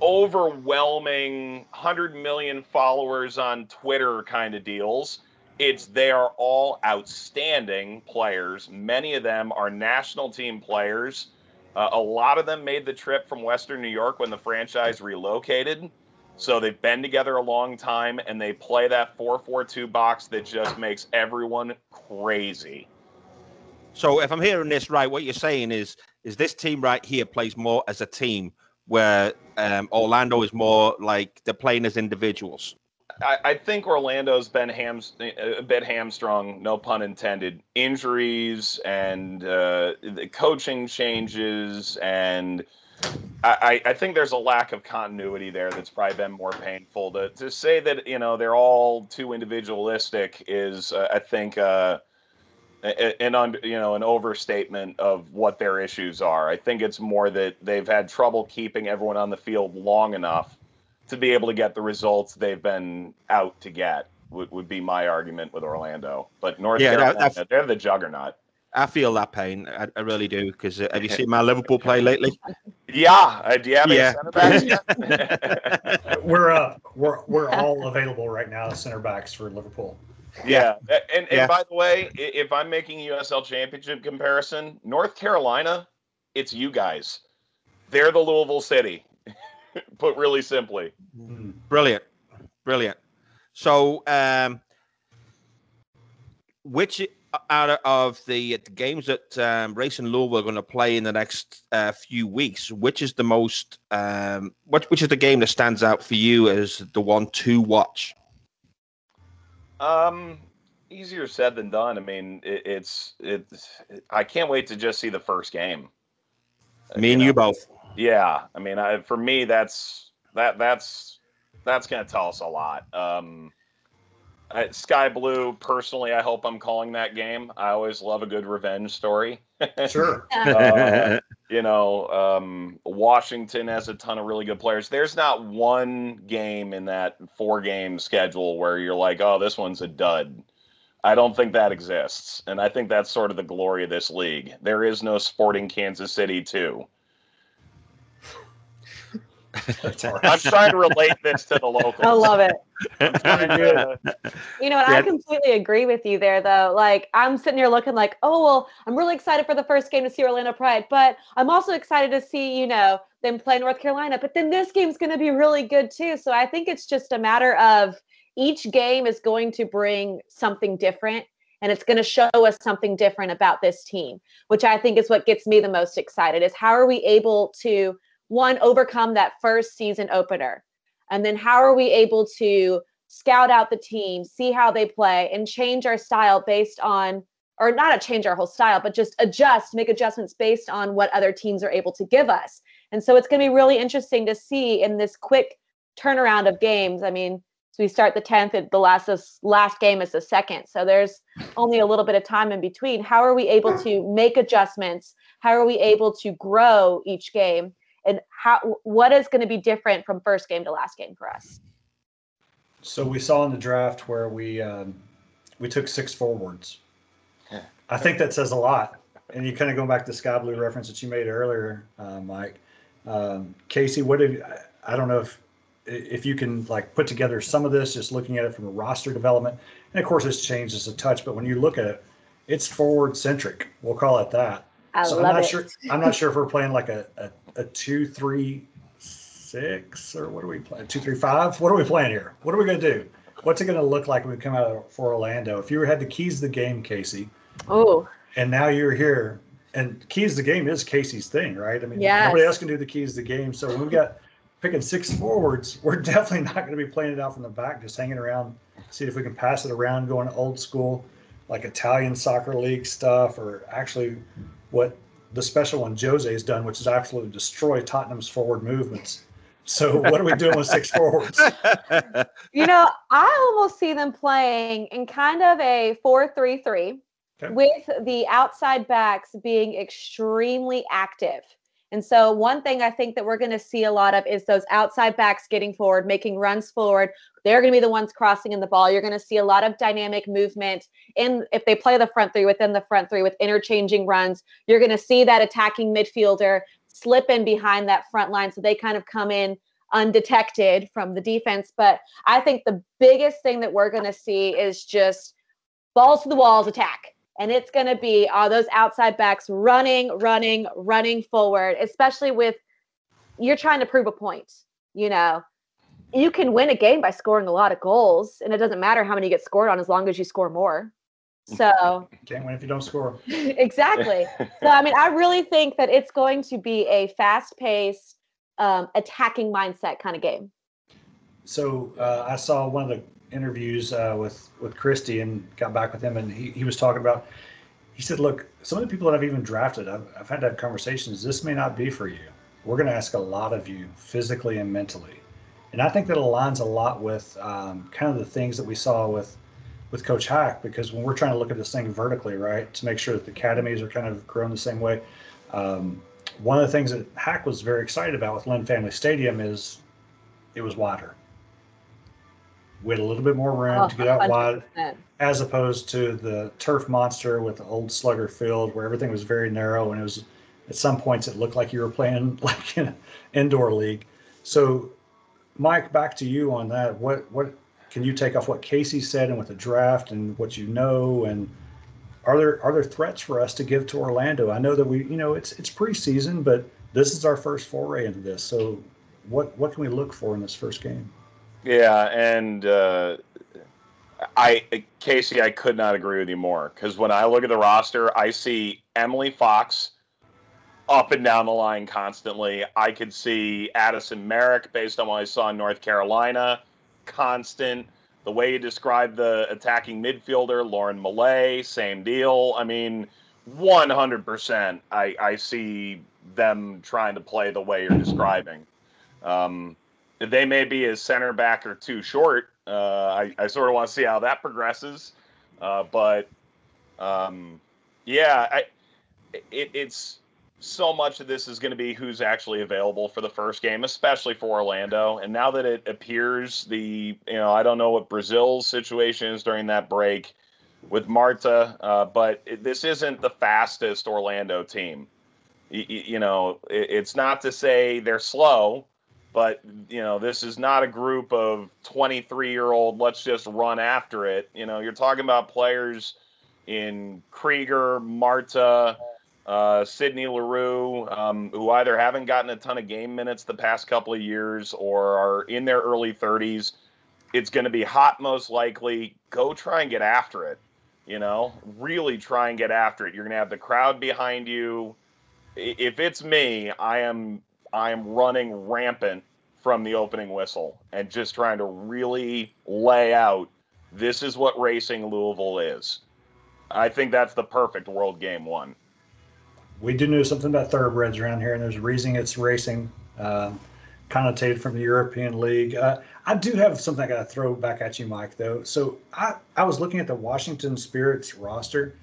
overwhelming 100 million followers on Twitter kind of deals. They are all outstanding players. Many of them are national team players. A lot of them made the trip from Western New York when the franchise relocated. So they've been together a long time, and they play that 4-4-2 box that just makes everyone crazy. So if I'm hearing this right, what you're saying is this team right here plays more as a team, where Orlando is more like they're playing as individuals. I think Orlando's been a bit hamstrung, no pun intended. Injuries and the coaching changes, and I think there's a lack of continuity there that's probably been more painful. To say that, you know, they're all too individualistic is, I think, an overstatement of what their issues are. I think it's more that they've had trouble keeping everyone on the field long enough to be able to get the results they've been out to get would be my argument with Orlando. But North Carolina, they're the juggernaut. I feel that pain. I really do, because have you seen my Liverpool play lately? Yeah. Do you have any center backs yet? We're up. We're all available right now as center backs for Liverpool. Yeah. And by the way, if I'm making USL championship comparison, North Carolina, it's you guys. They're the Louisville City. Put really simply. Brilliant. So which out of the games that Racing Louisville are going to play in the next few weeks, which is the most which is the game that stands out for you as the one to watch? Easier said than done. I mean, it's I can't wait to just see the first game. Me and you both. Yeah, I mean, for me, that's that's going to tell us a lot. Sky Blue, personally, I hope I'm calling that game. I always love a good revenge story. Sure. Washington has a ton of really good players. There's not one game in that four-game schedule where you're like, oh, this one's a dud. I don't think that exists, and I think that's sort of the glory of this league. There is no Sporting Kansas City, too. I'm trying to relate this to the locals. I love it. You know what? Yeah. I completely agree with you there, though. Like, I'm sitting here looking like, oh, well, I'm really excited for the first game to see Orlando Pride, but I'm also excited to see, them play North Carolina. But then this game's going to be really good, too. So I think it's just a matter of each game is going to bring something different, and it's going to show us something different about this team, which I think is what gets me the most excited, is how are we able to – one, overcome that first season opener. And then how are we able to scout out the team, see how they play, and change our style based on, or not change our whole style, but just make adjustments based on what other teams are able to give us. And so it's going to be really interesting to see in this quick turnaround of games. I mean, so we start the 10th, and the last game is the 2nd. So there's only a little bit of time in between. How are we able to make adjustments? How are we able to grow each game? And what is going to be different from first game to last game for us? So we saw in the draft where we took 6 forwards. Yeah. I think that says a lot. And you kind of go back to the Sky Blue reference that you made earlier, Mike. Casey, I don't know if you can put together some of this, just looking at it from a roster development. And of course, it's changed as a touch, but when you look at it, it's forward centric. We'll call it that. I'm not sure if we're playing like a 2-3-6 or what are we playing? 2-3-5? What are we playing here? What are we going to do? What's it going to look like when we come out for Orlando? If you had the keys to the game, Casey, and now you're here, and keys to the game is Casey's thing, right? I mean, nobody else can do the keys to the game. So when we've got picking 6 forwards, we're definitely not going to be playing it out from the back, just hanging around, see if we can pass it around, going old school, like Italian soccer league stuff, or actually what the special one Jose has done, which is absolutely destroy Tottenham's forward movements. So what are we doing with 6 forwards? I almost see them playing in kind of a 4-3-3 with the outside backs being extremely active. And so one thing I think that we're going to see a lot of is those outside backs getting forward, making runs forward. They're going to be the ones crossing in the ball. You're going to see a lot of dynamic movement. And if they play the front three within the front three with interchanging runs, you're going to see that attacking midfielder slip in behind that front line. So they kind of come in undetected from the defense. But I think the biggest thing that we're going to see is just balls to the walls attack. And it's going to be all those outside backs running forward, especially with you're trying to prove a point. You can win a game by scoring a lot of goals, and it doesn't matter how many you get scored on as long as you score more. So you can't win if you don't score. Exactly. So, I mean, I really think that it's going to be a fast-paced, attacking mindset kind of game. So I saw one of the interviews with Christy and got back with him, and he was talking about, he said, look, some of the people that I've even drafted, I've had to have conversations, this may not be for you. We're going to ask a lot of you physically and mentally. And I think that aligns a lot with kind of the things that we saw with Coach Hack, because when we're trying to look at this thing vertically, right, to make sure that the academies are kind of grown the same way, one of the things that Hack was very excited about with Lynn Family Stadium is it was wider. We had a little bit more room to get out 100%. Wide, as opposed to the turf monster with the old Slugger Field, where everything was very narrow, and it was at some points it looked like you were playing like in an indoor league. So, Mike, back to you on that. What can you take off what Casey said and with the draft and what and are there threats for us to give to Orlando? I know that we it's preseason, but this is our first foray into this. So, what can we look for in this first game? Yeah, and Casey, I could not agree with you more, because when I look at the roster, I see Emily Fox up and down the line constantly. I could see Addison Merrick, based on what I saw in North Carolina, constant. The way you described the attacking midfielder, Lauren Malay, same deal. I mean, 100%, I see them trying to play the way you're describing. they may be his center back or two short. I sort of want to see how that progresses. It's so much of this is going to be who's actually available for the first game, especially for Orlando. And now that it appears I don't know what Brazil's situation is during that break with Marta, but this isn't the fastest Orlando team. It's not to say they're slow, but, this is not a group of 23-year-old, let's just run after it. You're talking about players in Krieger, Marta, Sydney Leroux, who either haven't gotten a ton of game minutes the past couple of years or are in their early 30s. It's going to be hot, most likely. Go try and get after it, really try and get after it. You're going to have the crowd behind you. If it's me, I am running rampant from the opening whistle and just trying to really lay out, this is what Racing Louisville is. I think that's the perfect World Game 1. We do know something about thoroughbreds around here, and there's a reason it's racing, connotated from the European League. I do have something I got to throw back at you, Mike, though. So I was looking at the Washington Spirits roster.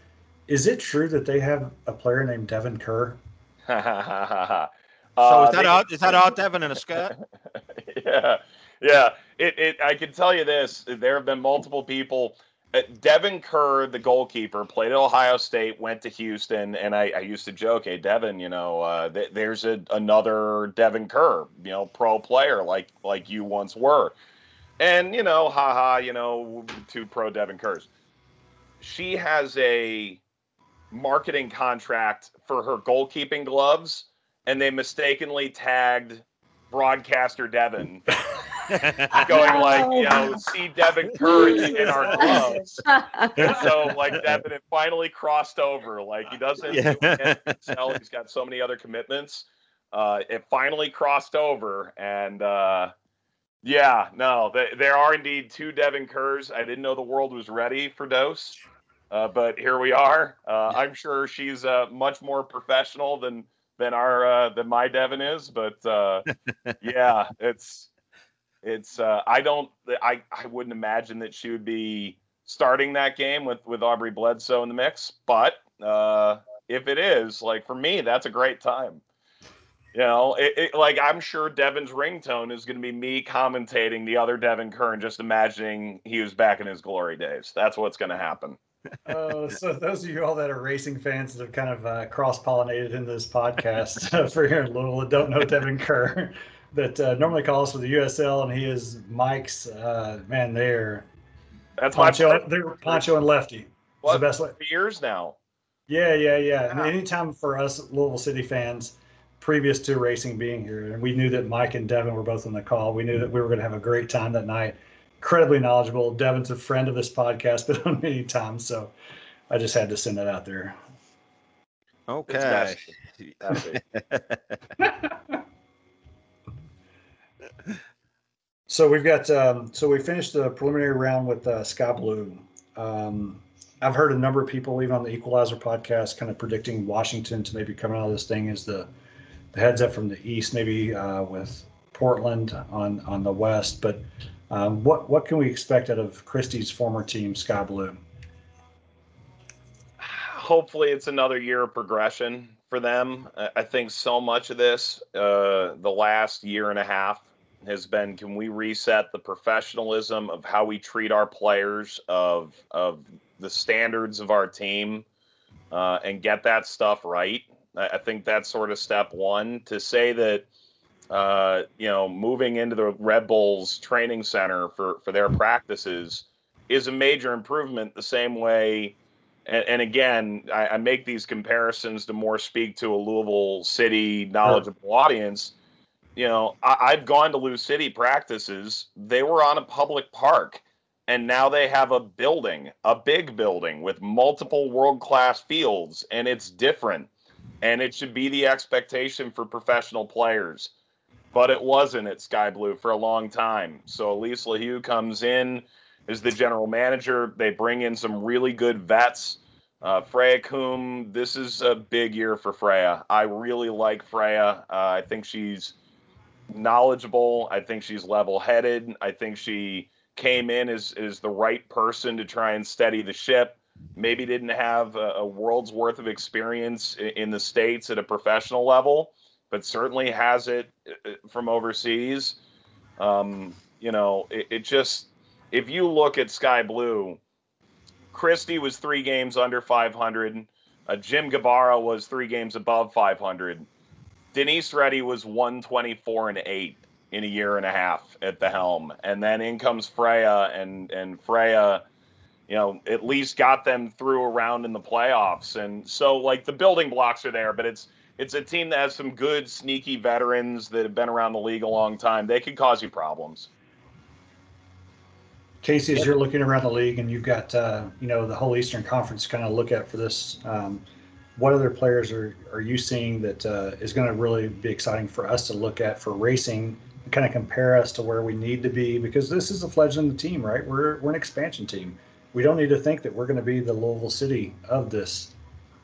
Is it true that they have a player named Devin Kerr? Is that Devin and a Scott? Yeah. I can tell you this. There have been multiple people. Devin Kerr, the goalkeeper, played at Ohio State, went to Houston, and I used to joke, hey, Devin, there's another Devin Kerr, pro player like you once were. And, two pro Devin Kerrs. She has a marketing contract for her goalkeeping gloves, and they mistakenly tagged broadcaster Devin. Going see Devin Kerr in our gloves. So Devin, it finally crossed over. He doesn't sell. He's got so many other commitments. It finally crossed over, and there are indeed two Devin Kerrs. I didn't know the world was ready for Dose, but here we are. I'm sure she's much more professional than my Devin is, but it's. I wouldn't imagine that she would be starting that game with Aubrey Bledsoe in the mix. But if it is, for me, that's a great time. I'm sure Devin's ringtone is going to be me commentating the other Devin Kerr and just imagining he was back in his glory days. That's what's going to happen. Oh, so those of you all that are racing fans that have kind of cross-pollinated into this podcast for here in Louisville that don't know Devin Kerr. That normally calls for the USL, and he is Mike's man. They're Poncho and Lefty. Well, the best for years now. Yeah. I mean, anytime for us Louisville City fans, previous to racing being here, and we knew that Mike and Devin were both on the call. We knew that we were going to have a great time that night. Incredibly knowledgeable. Devin's a friend of this podcast, but on many times, so I just had to send that out there. Okay. So we've got we finished the preliminary round with Sky Blue. I've heard a number of people, even on the Equalizer podcast, kind of predicting Washington to maybe coming out of this thing as the heads up from the East, maybe with Portland on the West. But what can we expect out of Christie's former team, Sky Blue? Hopefully it's another year of progression for them. I think so much of this, the last year and a half, has been, can we reset the professionalism of how we treat our players, of the standards of our team, and get that stuff right. I think that's sort of step one. To say that, moving into the Red Bulls training center for their practices is a major improvement, the same way. And again, I make these comparisons to more speak to a Louisville City knowledgeable audience. I've gone to Lou City practices. They were on a public park, and now they have a building, a big building with multiple world-class fields, and it's different. And it should be the expectation for professional players. But it wasn't at Sky Blue for a long time. So Elise LeHue comes in as the general manager. They bring in some really good vets. Freya Coombe, this is a big year for Freya. I really like Freya. I think she's knowledgeable. I think she's level-headed. I think she came in as the right person to try and steady the ship. Maybe didn't have a world's worth of experience in the States at a professional level, but certainly has it from overseas. You know, it just, if you look at Sky Blue, Christy was 3 games under 500. Jim Guevara was 3 games above 500. Denise Reddy was 124-8 in a year and a half at the helm. And then in comes Freya, and Freya, you know, at least got them through a round in the playoffs. And so, like, the building blocks are there, but it's a team that has some good, sneaky veterans that have been around the league a long time. They could cause you problems. Casey, as you're looking around the league and you've got, you know, the whole Eastern Conference to kind of look at for this, what other players are you seeing that is going to really be exciting for us to look at for Racing and kind of compare us to where we need to be? Because this is a fledgling team, right? We're an expansion team. We don't need to think that we're going to be the Louisville City of this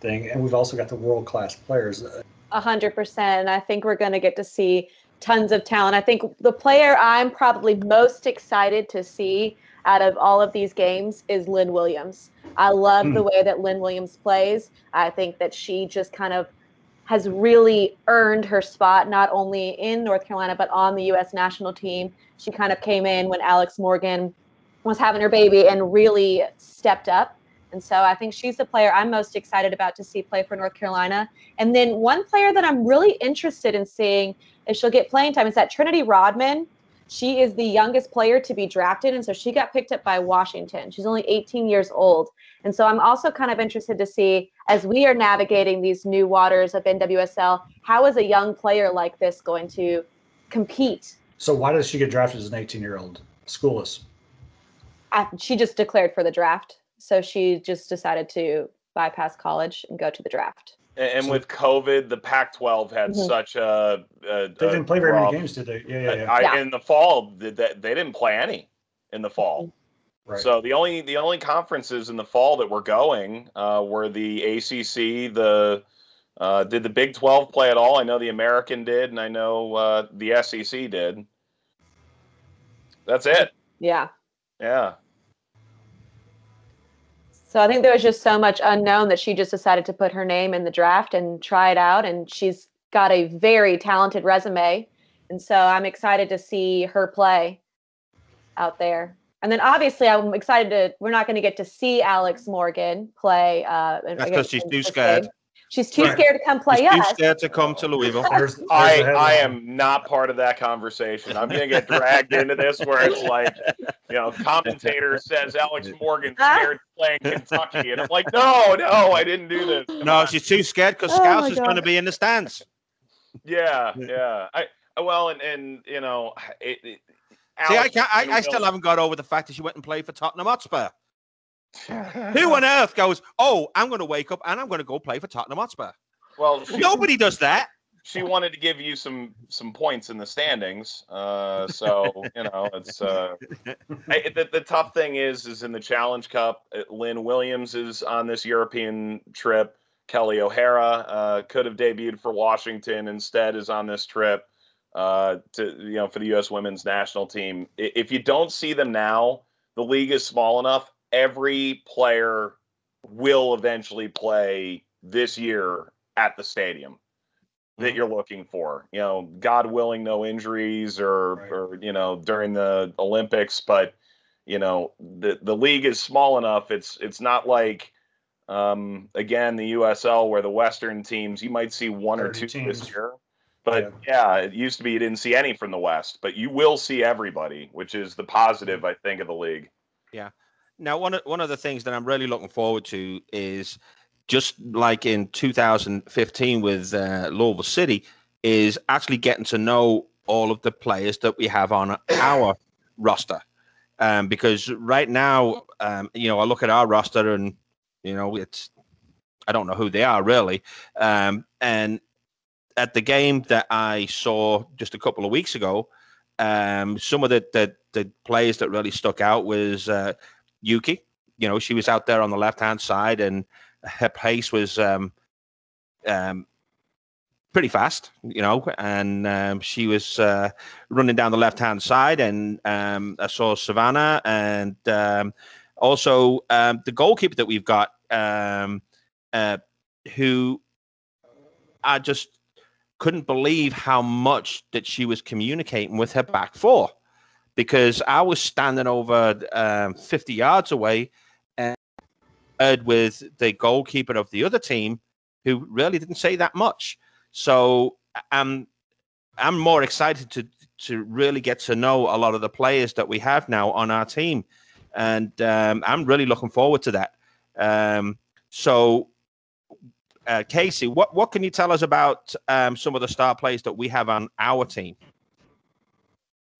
thing. And we've also got the world-class players. 100%. I think we're going to get to see tons of talent. I think the player I'm probably most excited to see out of all of these games is Lynn Williams. I love the way that Lynn Williams plays. I think that she just kind of has really earned her spot, not only in North Carolina, but on the U.S. national team. She kind of came in when Alex Morgan was having her baby and really stepped up. And so I think she's the player I'm most excited about to see play for North Carolina. And then one player that I'm really interested in seeing if she'll get playing time is that Trinity Rodman. She is the youngest player to be drafted, and so she got picked up by Washington. She's only 18 years old. And so I'm also kind of interested to see, as we are navigating these new waters of NWSL, how is a young player like this going to compete? So why does she get drafted as an 18-year-old? Schoolless. She just declared for the draft. So she just decided to bypass college and go to the draft. And with COVID, the Pac-12 had such a they didn't play very many games, did they? Yeah. In the fall, they didn't play any in the fall. Right. So the only conferences in the fall that were going were the ACC. Did the Big 12 play at all? I know the American did, and I know the SEC did. That's it. Yeah. So I think there was just so much unknown that she just decided to put her name in the draft and try it out. And she's got a very talented resume. And so I'm excited to see her play out there. And then obviously I'm excited we're not going to get to see Alex Morgan play. That's because she's too scared. She's too scared to come play. She's too scared to come to Louisville. I am not part of that conversation. I'm going to get dragged into this where it's like, you know, commentator says Alex Morgan scared playing Kentucky. And I'm like, no, I didn't do this. No, she's too scared because Scouse is going to be in the stands. Yeah. Well, and you know. I still haven't got over the fact that she went and played for Tottenham Hotspur. Who on earth goes, I'm going to wake up and I'm going to go play for Tottenham Hotspur? Well, nobody does that. She wanted to give you some points in the standings. So, you know, it's the tough thing is in the Challenge Cup, Lynn Williams is on this European trip. Kelly O'Hara could have debuted for Washington, instead is on this trip for the U.S. women's national team. If you don't see them now, the league is small enough. Every player will eventually play this year at the stadium that you're looking for. You know, God willing, no injuries or you know, during the Olympics. But, you know, the league is small enough. It's not like, again, the USL where the Western teams, you might see one or two teams this year. But, it used to be you didn't see any from the West. But you will see everybody, which is the positive, I think, of the league. Yeah. Now, one of the things that I'm really looking forward to is, just like in 2015 with Louisville City, is actually getting to know all of the players that we have on our roster. Because right now, you know, I look at our roster and, you know, I don't know who they are really. And at the game that I saw just a couple of weeks ago, some of the players that really stuck out was Yuki, you know, she was out there on the left-hand side, and her pace was pretty fast, you know, and she was running down the left-hand side, and I saw Savannah, and also the goalkeeper that we've got, who I just couldn't believe how much that she was communicating with her back four, because I was standing over 50 yards away and heard with the goalkeeper of the other team, who really didn't say that much. So I'm more excited to really get to know a lot of the players that we have now on our team. And I'm really looking forward to that. So, Casey, what can you tell us about some of the star players that we have on our team?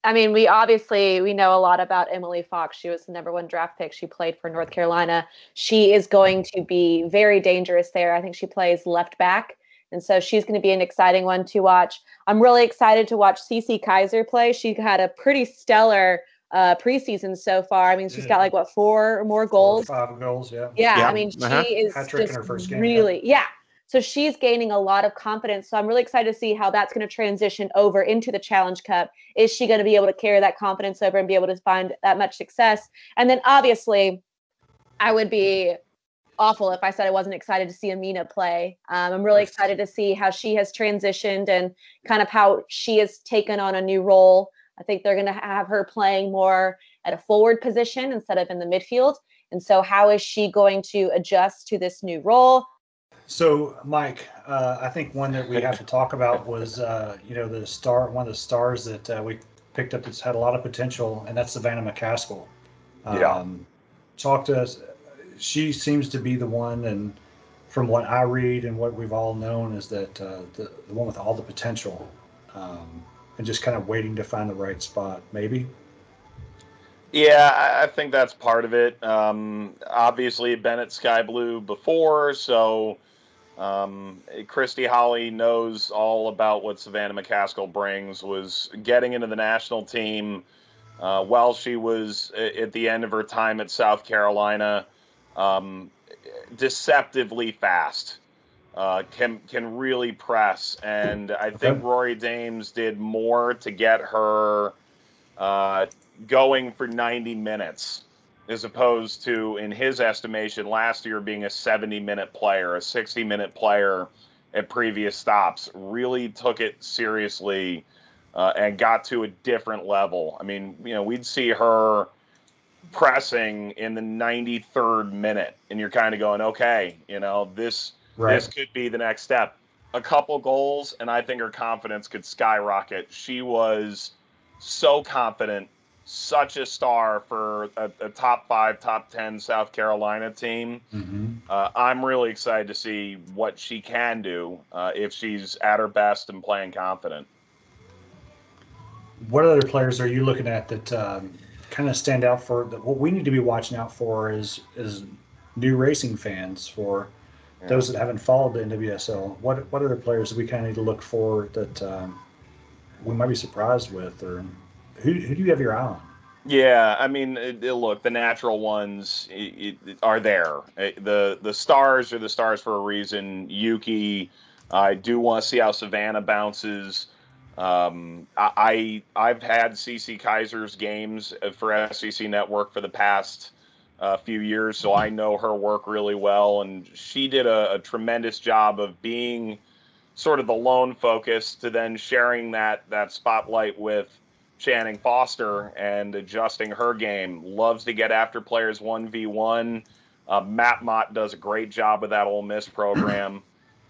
I mean, we know a lot about Emily Fox. She was the number one draft pick. She played for North Carolina. She is going to be very dangerous there. I think she plays left back. And so she's going to be an exciting one to watch. I'm really excited to watch Cece Kaiser play. She had a pretty stellar preseason so far. I mean, she's got like, what, four or more goals? 5 goals, yeah. Yeah, I mean, she is just in her first game, really, yeah. So she's gaining a lot of confidence. So I'm really excited to see how that's going to transition over into the Challenge Cup. Is she going to be able to carry that confidence over and be able to find that much success? And then obviously, I would be awful if I said I wasn't excited to see Amina play. I'm really excited to see how she has transitioned and kind of how she has taken on a new role. I think they're going to have her playing more at a forward position instead of in the midfield. And so how is she going to adjust to this new role? So, Mike, I think one that we have to talk about was, one of the stars that we picked up that's had a lot of potential, and that's Savannah McCaskill. Talk to us. She seems to be the one, and from what I read and what we've all known, is that the one with all the potential, and just kind of waiting to find the right spot, maybe. Yeah, I think that's part of it. Obviously, been at Sky Blue before, so Christy Holly knows all about what Savannah McCaskill brings. Was getting into the national team while she was at the end of her time at South Carolina. Deceptively fast, can really press, and I think Rory Dames did more to get her going for 90 minutes as opposed to, in his estimation, last year being a 70-minute player, a 60-minute player at previous stops. Really took it seriously and got to a different level. I mean, you know, we'd see her pressing in the 93rd minute, and you're kind of going, okay, you know, this could be the next step. A couple goals, and I think her confidence could skyrocket. She was so confident, such a star for a top 5, top 10 South Carolina team. Mm-hmm. I'm really excited to see what she can do if she's at her best and playing confident. What other players are you looking at that kind of stand out for? What we need to be watching out for is new racing fans, for those that haven't followed the NWSL. What other players do we kind of need to look for that we might be surprised with, or who do you have your eye on? Yeah, I mean, look, the natural ones are there. The stars are the stars for a reason. Yuki, I do want to see how Savannah bounces. I've had Cece Kaiser's games for SCC Network for the past few years, so I know her work really well, and she did a tremendous job of being sort of the lone focus to then sharing that spotlight with Channing Foster and adjusting her game. Loves to get after players 1v1. Matt Mott does a great job with that Ole Miss program.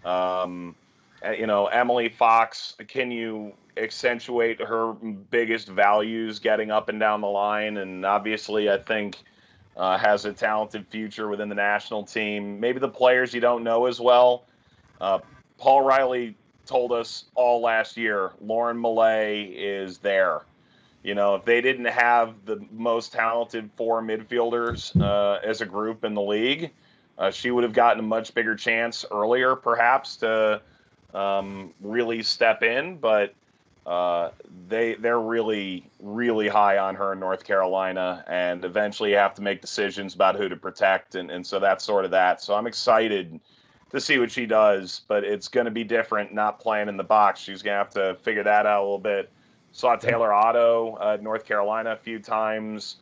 You know, Emily Fox, can you accentuate her biggest values getting up and down the line? And obviously, I think has a talented future within the national team. Maybe the players you don't know as well. Paul Riley told us all last year, Lauren Malay is there. You know, if they didn't have the most talented 4 midfielders as a group in the league, she would have gotten a much bigger chance earlier, perhaps, to really step in, but they're really, really high on her in North Carolina, and eventually you have to make decisions about who to protect, and so that's sort of that. So I'm excited to see what she does, but it's going to be different not playing in the box. She's going to have to figure that out a little bit. Saw Taylor Otto at North Carolina a few times.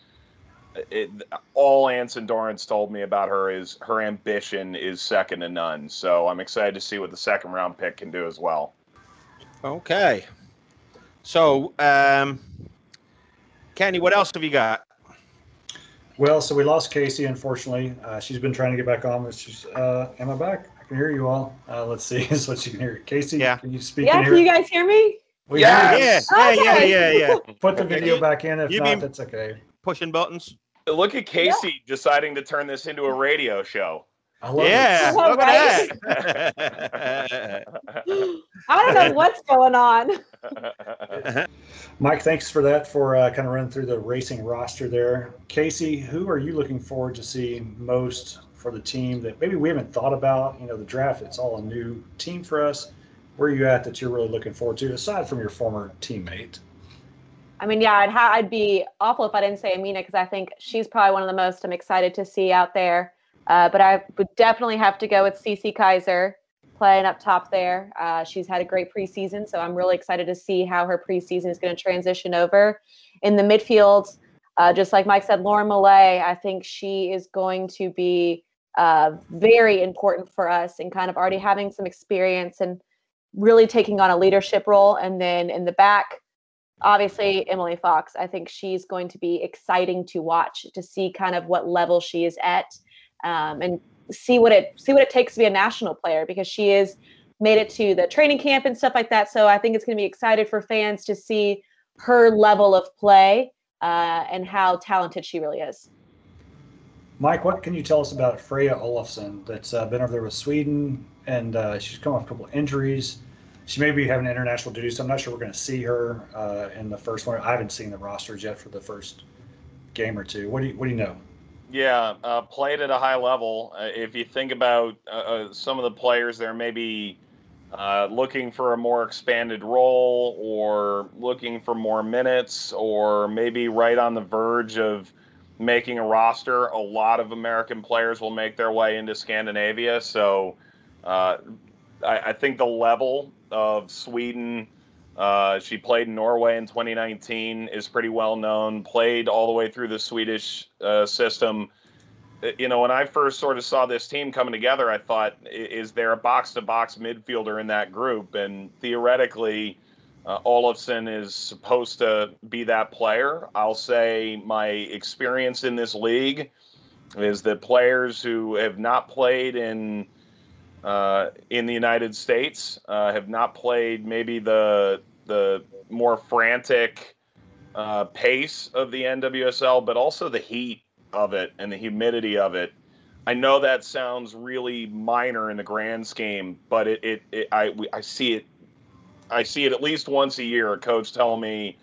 All Ants and Dorrance told me about her is her ambition is second to none. So I'm excited to see what the second round pick can do as well. Okay. So, Kenny, what else have you got? Well, so we lost Casey, unfortunately. She's been trying to get back on, but she's, am I back? I can hear you all. Let's see. That's what you can hear. Casey, can you speak? Yeah, can you guys hear me? Yeah. Put the video back in. If not, that's okay. Pushing buttons. Look at Casey deciding to turn this into a radio show. I love it. Look at that. I don't know what's going on. Mike, thanks for that, for kind of running through the racing roster there. Casey, who are you looking forward to see most for the team that maybe we haven't thought about? You know, the draft, it's all a new team for us. Where are you at that you're really looking forward to, aside from your former teammate? I mean, yeah, I'd be awful if I didn't say Amina, because I think she's probably one of the most I'm excited to see out there. But I would definitely have to go with Cece Kaiser playing up top there. She's had a great preseason, so I'm really excited to see how her preseason is going to transition over. In the midfield, just like Mike said, Lauren Malay, I think she is going to be very important for us, and kind of already having some experience and really taking on a leadership role. And then in the back, obviously, Emily Fox. I think she's going to be exciting to watch, to see kind of what level she is at, and see what it takes to be a national player, because she is made it to the training camp and stuff like that. So I think it's going to be excited for fans to see her level of play and how talented she really is. Mike, what can you tell us about Freya Olofsson that's been over there with Sweden, and she's come off a couple of injuries. She may be having international duty, so I'm not sure we're going to see her in the first one. I haven't seen the rosters yet for the first game or two. What do you know? Yeah, played at a high level. If you think about some of the players, they're maybe looking for a more expanded role, or looking for more minutes, or maybe right on the verge of making a roster. A lot of American players will make their way into Scandinavia, so I think the level of Sweden, she played in Norway in 2019, is pretty well known, played all the way through the Swedish system. You know, when I first sort of saw this team coming together, I thought, is there a box-to-box midfielder in that group? And theoretically, Olofsson is supposed to be that player. I'll say my experience in this league is that players who have not played in the United States, have not played maybe the more frantic pace of the NWSL, but also the heat of it and the humidity of it. I know that sounds really minor in the grand scheme, but I see it at least once a year. A coach telling me,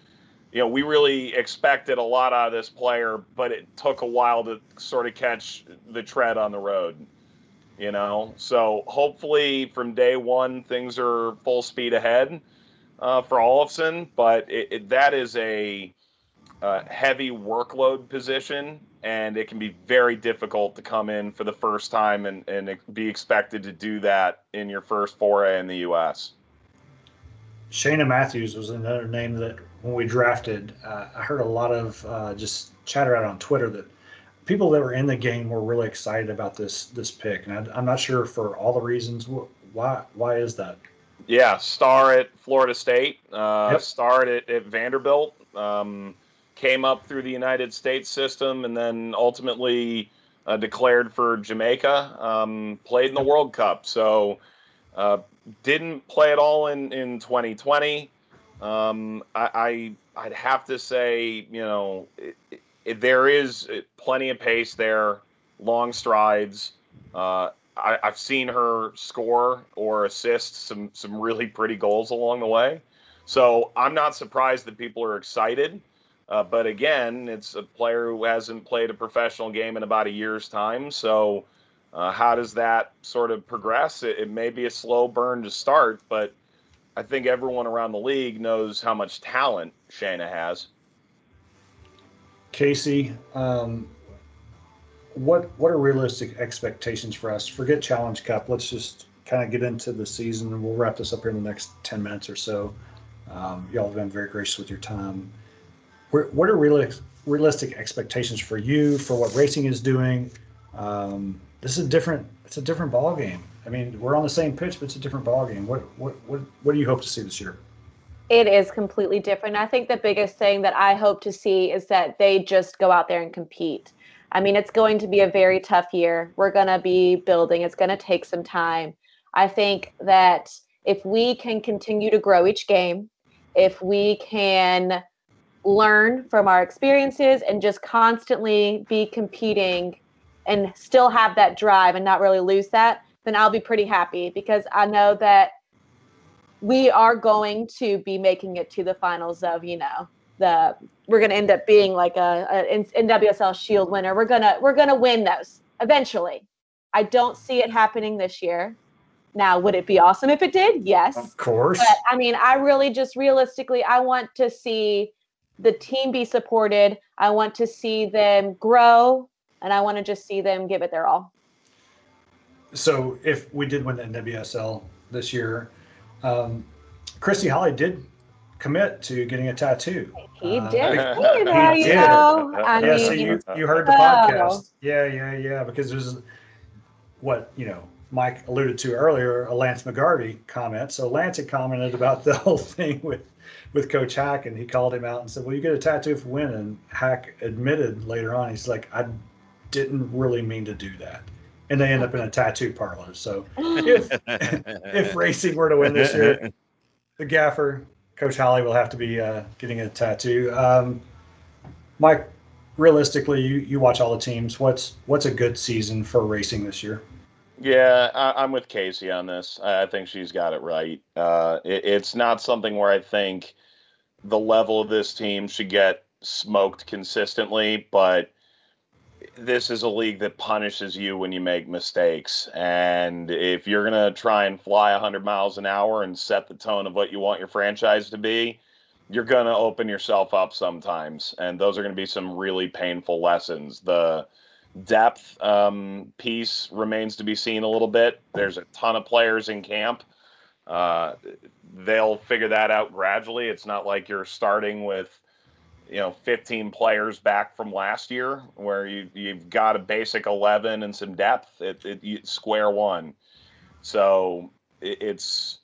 you know, we really expected a lot out of this player, but it took a while to sort of catch the tread on the road. You know, so hopefully from day one, things are full speed ahead for Olofsson. But that is a heavy workload position, and it can be very difficult to come in for the first time and be expected to do that in your first foray in the U.S. Shayna Matthews was another name that when we drafted, I heard a lot of just chatter out on Twitter that people that were in the game were really excited about this pick, and I'm not sure for all the reasons. Why is that? Yeah, star at Florida State, starred at Vanderbilt, came up through the United States system, and then ultimately declared for Jamaica, played in the World Cup. So didn't play at all in 2020. I'd have to say, you know, there is plenty of pace there, long strides. I've seen her score or assist some really pretty goals along the way. So I'm not surprised that people are excited. But again, it's a player who hasn't played a professional game in about a year's time. So how does that sort of progress? It may be a slow burn to start, but I think everyone around the league knows how much talent Shayna has. Casey, what are realistic expectations for us? Forget Challenge Cup. Let's just kind of get into the season, and we'll wrap this up here in the next 10 minutes or so. Y'all have been very gracious with your time. What are realistic expectations for you, for what racing is doing? This is a different ball game. I mean, we're on the same pitch, but it's a different ball game. What do you hope to see this year? It is completely different. I think the biggest thing that I hope to see is that they just go out there and compete. I mean, it's going to be a very tough year. We're going to be building. It's going to take some time. I think that if we can continue to grow each game, if we can learn from our experiences and just constantly be competing and still have that drive and not really lose that, then I'll be pretty happy, because I know that we are going to be making it to the finals of, we're going to end up being like a NWSL Shield winner. We're going to win those eventually. I don't see it happening this year. Now, would it be awesome if it did? Yes. Of course. But I mean, I really just realistically, I want to see the team be supported. I want to see them grow, and I want to just see them give it their all. So if we did win the NWSL this year, Christy Holly did commit to getting a tattoo. He did. So you heard the podcast. Yeah. Because there's what, Mike alluded to earlier, a Lance McGarvey comment. So Lance had commented about the whole thing with Coach Hack, and he called him out and said, well, you get a tattoo for winning. And Hack admitted later on, he's like, I didn't really mean to do that. And they end up in a tattoo parlor. So if racing were to win this year, the gaffer, Coach Holly, will have to be getting a tattoo. Mike, realistically, you watch all the teams. What's a good season for racing this year? Yeah, I'm with Casey on this. I think she's got it right. It's not something where I think the level of this team should get smoked consistently, but this is a league that punishes you when you make mistakes. And if you're going to try and fly 100 miles an hour and set the tone of what you want your franchise to be, you're going to open yourself up sometimes. And those are going to be some really painful lessons. The depth piece remains to be seen a little bit. There's a ton of players in camp. They'll figure that out gradually. It's not like you're starting with 15 players back from last year, where you've got a basic 11 and some depth. It's square one. So it's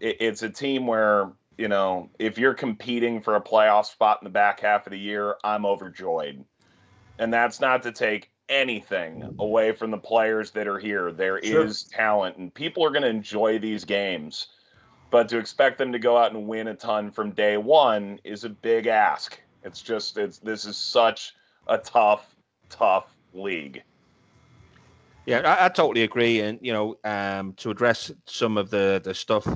a team where, if you're competing for a playoff spot in the back half of the year, I'm overjoyed. And that's not to take anything away from the players that are here. There Sure. is talent, and people are going to enjoy these games. But to expect them to go out and win a ton from day one is a big ask. This is such a tough, tough league. Yeah, I totally agree. And, to address some of the stuff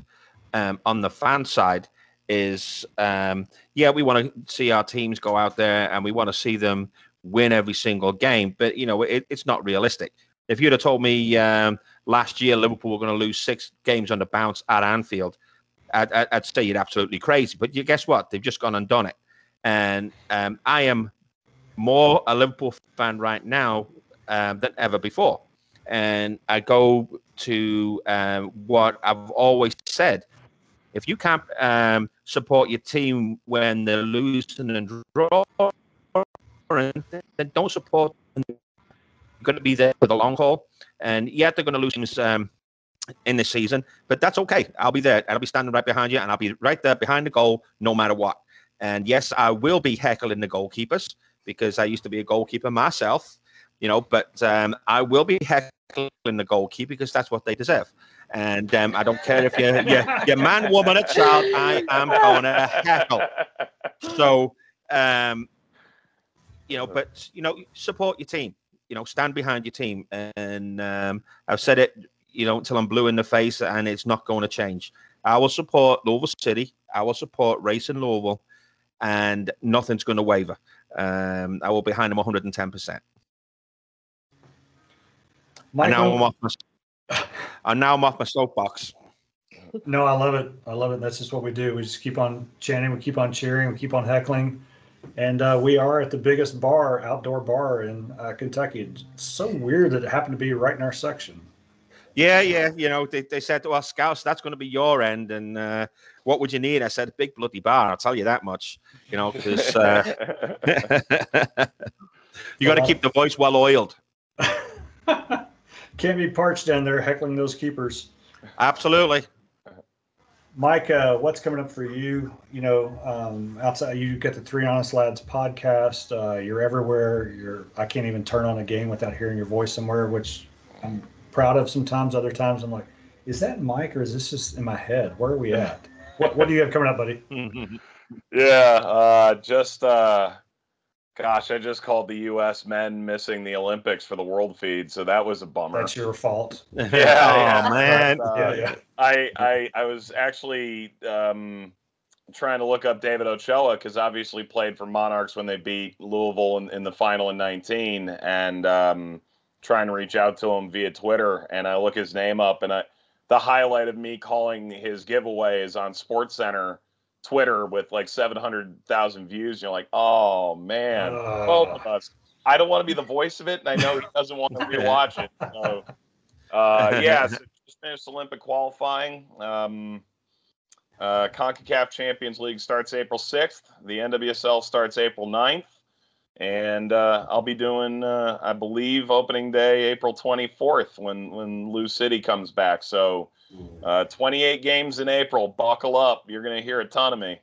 on the fan side is, we want to see our teams go out there and we want to see them win every single game. But, it's not realistic. If you'd have told me last year Liverpool were going to lose 6 games on the bounce at Anfield, I'd say you're absolutely crazy. But guess what? They've just gone and done it. And I am more a Liverpool fan right now than ever before. And I go to what I've always said. If you can't support your team when they're losing and drawing, then don't support them. Going to be there for the long haul, and they're going to lose games in this season, but that's okay. I'll be there, and I'll be standing right behind you, and I'll be right there behind the goal no matter what. And yes, I will be heckling the goalkeepers, because I used to be a goalkeeper myself, but I will be heckling the goalkeeper because that's what they deserve. And I don't care if you're man, woman, or child, I am going to heckle. So support your team. Stand behind your team. And I've said it, until I'm blue in the face, and it's not going to change. I will support Louisville City. I will support Racing Louisville, and nothing's going to waver. I will behind them 110%. I'm off my soapbox. No, I love it. That's just what we do. We just keep on chanting. We keep on cheering. We keep on heckling. And we are at the biggest bar, outdoor bar in Kentucky. It's so weird that it happened to be right in our section. Yeah. You know, they said to us, Scouse, that's going to be your end. And what would you need? I said, a big bloody bar. I'll tell you that much, you know, because you got to keep the voice well oiled. Can't be parched down there heckling those keepers. Absolutely. Mike, what's coming up for you? You know, outside, you get the Three Honest Lads podcast. You're everywhere. I can't even turn on a game without hearing your voice somewhere, which I'm proud of sometimes. Other times I'm like, is that Mike or is this just in my head? Where are we at? What do you have coming up, buddy? Yeah, I just called the U.S. men missing the Olympics for the world feed, so that was a bummer. That's your fault. Yeah, yeah, man. But, I was actually trying to look up David Ochoa, because obviously played for Monarchs when they beat Louisville in the final in 19, and trying to reach out to him via Twitter. And I look his name up, and the highlight of me calling his giveaway is on SportsCenter Twitter with like 700,000 views. And you're like, oh man, both of us. I don't want to be the voice of it, and I know he doesn't want to rewatch it. So, so just finished Olympic qualifying. CONCACAF Champions League starts April 6th. The NWSL starts April 9th. And I'll be doing, I believe, opening day April 24th when Lou City comes back. So 28 games in April. Buckle up. You're going to hear a ton of me.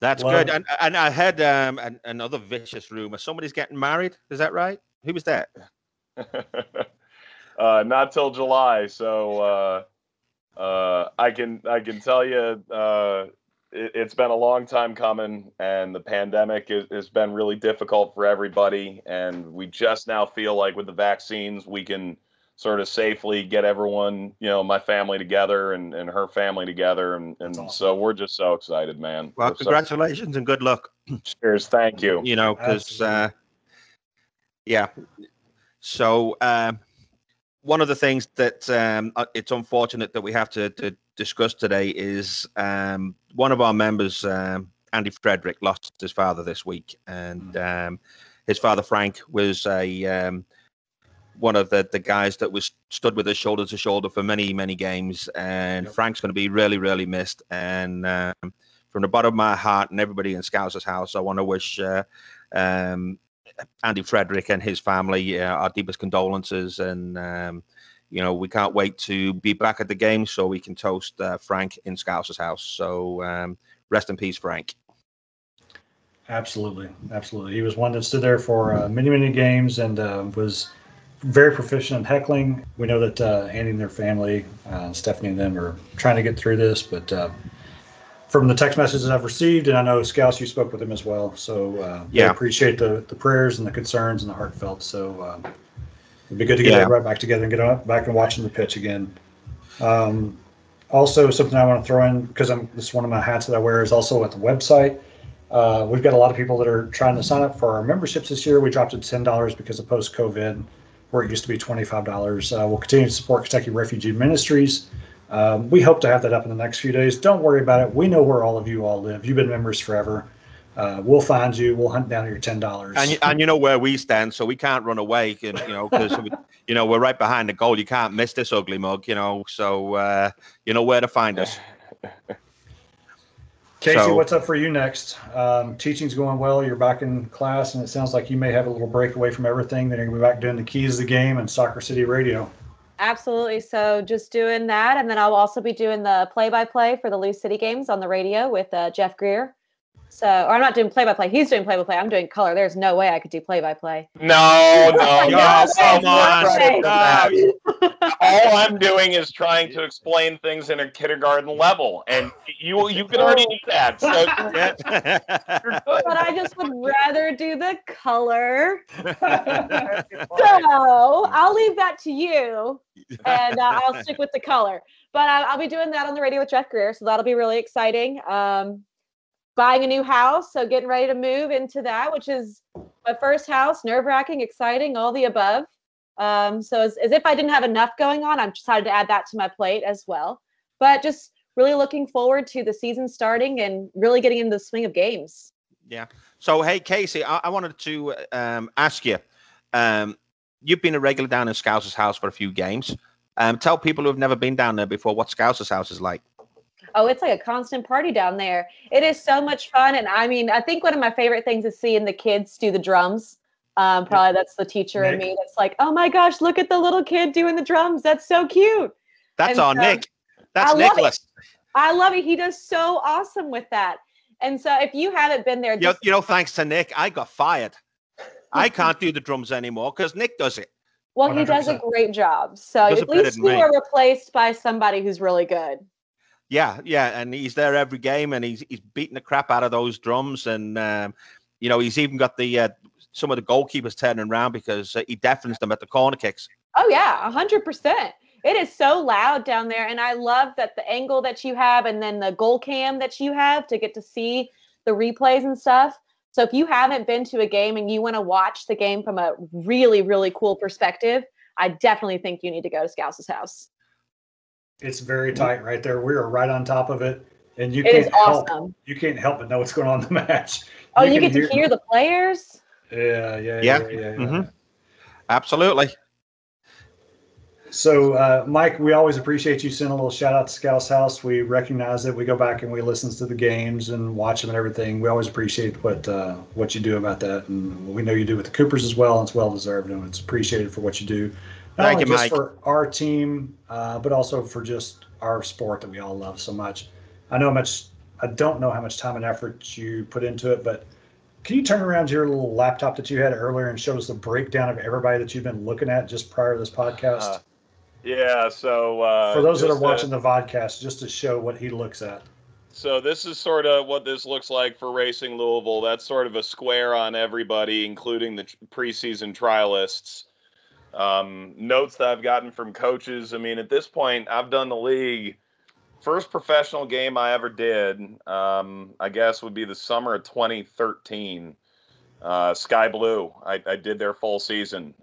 That's good. And I heard another vicious rumor. Somebody's getting married. Is that right? Who was that? Not till July. So I can tell you it's been a long time coming, and the pandemic has been really difficult for everybody. And we just now feel like with the vaccines, we can sort of safely get everyone, you know, my family together and her family together. And awesome. So we're just so excited, man. Well, congratulations and good luck. Cheers. Thank you. You know, because, yeah. So one of the things that it's unfortunate that we have to discuss today is one of our members, Andy Frederick, lost his father this week. And his father, Frank, was one of the guys that was stood with us shoulder to shoulder for many, many games. And Frank's going to be really, really missed. And from the bottom of my heart and everybody in Scouse's house, I want to wish Andy Frederick and his family our deepest condolences. And you know, we can't wait to be back at the game so we can toast Frank in Scouse's house. So rest in peace, Frank. Absolutely. Absolutely. He was one that stood there for many, many games and was very proficient in heckling. We know that Andy and their family, Stephanie and them, are trying to get through this. But from the text messages I've received, and I know, Scouse, you spoke with him as well. So I appreciate the prayers and the concerns and the heartfelt. So it'd be good to get everybody back together and get back and watching the pitch again. Also, something I want to throw in, because this is one of my hats that I wear, is also at the website. We've got a lot of people that are trying to sign up for our memberships this year. We dropped it to $10 because of post-COVID, where it used to be $25. We'll continue to support Kentucky Refugee Ministries. We hope to have that up in the next few days. Don't worry about it. We know where all of you all live. You've been members forever. We'll find you. We'll hunt down your $10. And you know where we stand, so we can't run away. And, you know, because you know we're right behind the goal. You can't miss this ugly mug. You know, so you know where to find us. Casey, what's up for you next? Teaching's going well. You're back in class, and it sounds like you may have a little break away from everything. Then you're gonna be back doing the keys of the game and Soccer City Radio. Absolutely. So just doing that, and then I'll also be doing the play-by-play for the Lou City games on the radio with Jeff Greer. So, or I'm not doing play-by-play. He's doing play-by-play. I'm doing color. There's no way I could do play-by-play. No. Come on. No. All I'm doing is trying to explain things in a kindergarten level, and you can already do that. So, but I just would rather do the color. So I'll leave that to you, and I'll stick with the color. But I'll be doing that on the radio with Jeff Greer, so that'll be really exciting. Buying a new house, so getting ready to move into that, which is my first house, nerve-wracking, exciting, all the above. So as if I didn't have enough going on, I'm decided to add that to my plate as well. But just really looking forward to the season starting and really getting into the swing of games. Yeah. So, hey, Casey, I wanted to ask you, you've been a regular down in Scouse's house for a few games. Tell people who have never been down there before what Scouse's house is like. Oh, it's like a constant party down there. It is so much fun. And I mean, I think one of my favorite things is seeing the kids do the drums. Probably that's the teacher in me. That's like, oh my gosh, look at the little kid doing the drums. That's so cute. That's on Nick. That's Nicholas. I love it. He does so awesome with that. And so if you haven't been there, you know, thanks to Nick, I got fired. I can't do the drums anymore because Nick does it. Well, 100%. He does a great job. So at least you are replaced by somebody who's really good. Yeah, yeah, and he's there every game, and he's beating the crap out of those drums, and you know, he's even got the some of the goalkeepers turning around because he deafens them at the corner kicks. Oh yeah, 100%. It is so loud down there, and I love that the angle that you have, and then the goal cam that you have to get to see the replays and stuff. So if you haven't been to a game and you want to watch the game from a really, really cool perspective, I definitely think you need to go to Scouse's house. It's very tight right there. We are right on top of it, and you can't help. Awesome. You can't help but know what's going on in the match. Oh, you get to hear the players. Yeah. Mm-hmm. Absolutely. So, Mike, we always appreciate you sending a little shout out to Scouse House. We recognize it. We go back and we listen to the games and watch them and everything. We always appreciate what you do about that, and we know you do with the Coopers as well. And it's well deserved, and it's appreciated for what you do. Not only just for our team, but also for just our sport that we all love so much. I don't know how much time and effort you put into it, but can you turn around your little laptop that you had earlier and show us the breakdown of everybody that you've been looking at just prior to this podcast? Yeah. So for those that are watching the podcast, just to show what he looks at. So this is sort of what this looks like for Racing Louisville. That's sort of a square on everybody, including the preseason trialists. Notes that I've gotten from coaches. I mean, at this point, I've done the league. First professional game I ever did, I guess, would be the summer of 2013. Sky Blue. I did their full season.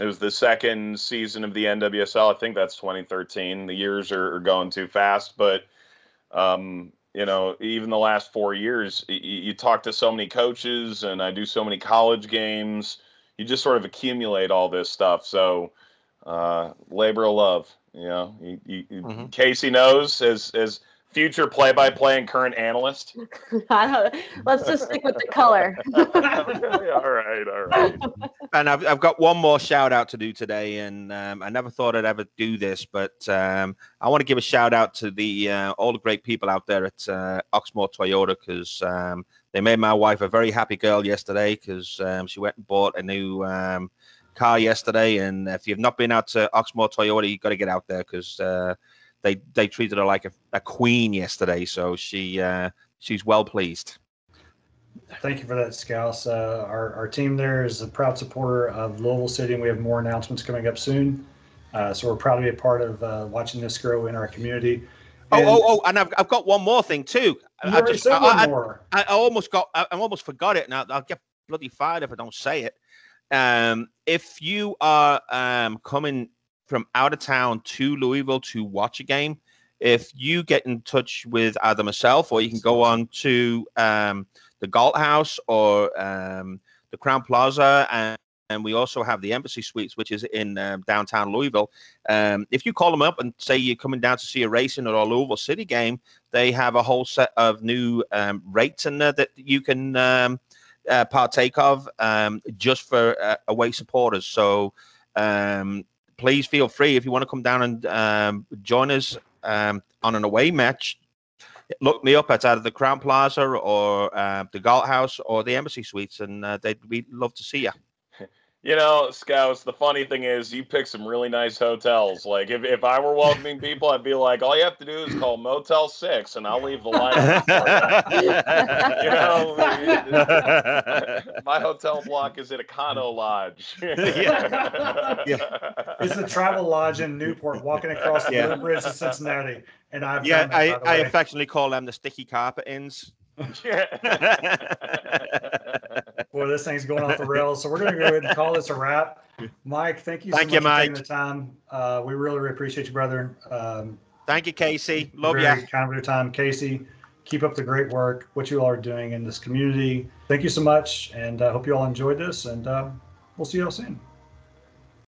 It was the second season of the NWSL. I think that's 2013. The years are going too fast. But, you know, even the last 4 years, you talk to so many coaches, and I do so many college games. You just sort of accumulate all this stuff. So labor of love, you know, mm-hmm. Casey knows as future play-by-play and current analyst. Let's just stick with the color. All right. And I've got one more shout out to do today. And I never thought I'd ever do this, but I want to give a shout out to all the great people out there at Oxmoor Toyota, because they made my wife a very happy girl yesterday, because she went and bought a new car yesterday. And if you've not been out to Oxmoor Toyota, you've got to get out there, because they treated her like a queen yesterday. So she's well pleased. Thank you for that, Scouse. Our team there is a proud supporter of Louisville City, and we have more announcements coming up soon. So we're proud to be a part of watching this grow in our community. And I've got one more thing too. I almost forgot it, and I'll get bloody fired if I don't say it. If you are coming from out of town to Louisville to watch a game, if you get in touch with either myself, or you can go on to the Galt House or the Crown Plaza, and we also have the Embassy Suites, which is in downtown Louisville. If you call them up and say you're coming down to see a racing or a Louisville City game, they have a whole set of new rates in there that you can partake of just for away supporters. So please feel free if you want to come down and join us on an away match. Look me up at either the Crown Plaza or the Galt House or the Embassy Suites, and we'd love to see you. You know, Scouse, the funny thing is you pick some really nice hotels. Like, if I were welcoming people, I'd be like, all you have to do is call Motel 6, and I'll leave the line. You know, my hotel block is at Econo Lodge. Yeah. It's the Travel Lodge in Newport, walking across the Blue Bridge to Cincinnati. And I affectionately call them the Sticky Carpet Inns. Boy, this thing's going off the rails, so we're going to go ahead and call this a wrap. Mike, thank you so much for taking the time. We really appreciate you, brother. Thank you, Casey. Love you. Kind of your time, Casey. Keep up the great work, what you all are doing in this community. Thank you so much, and I hope you all enjoyed this, and we'll see you all soon.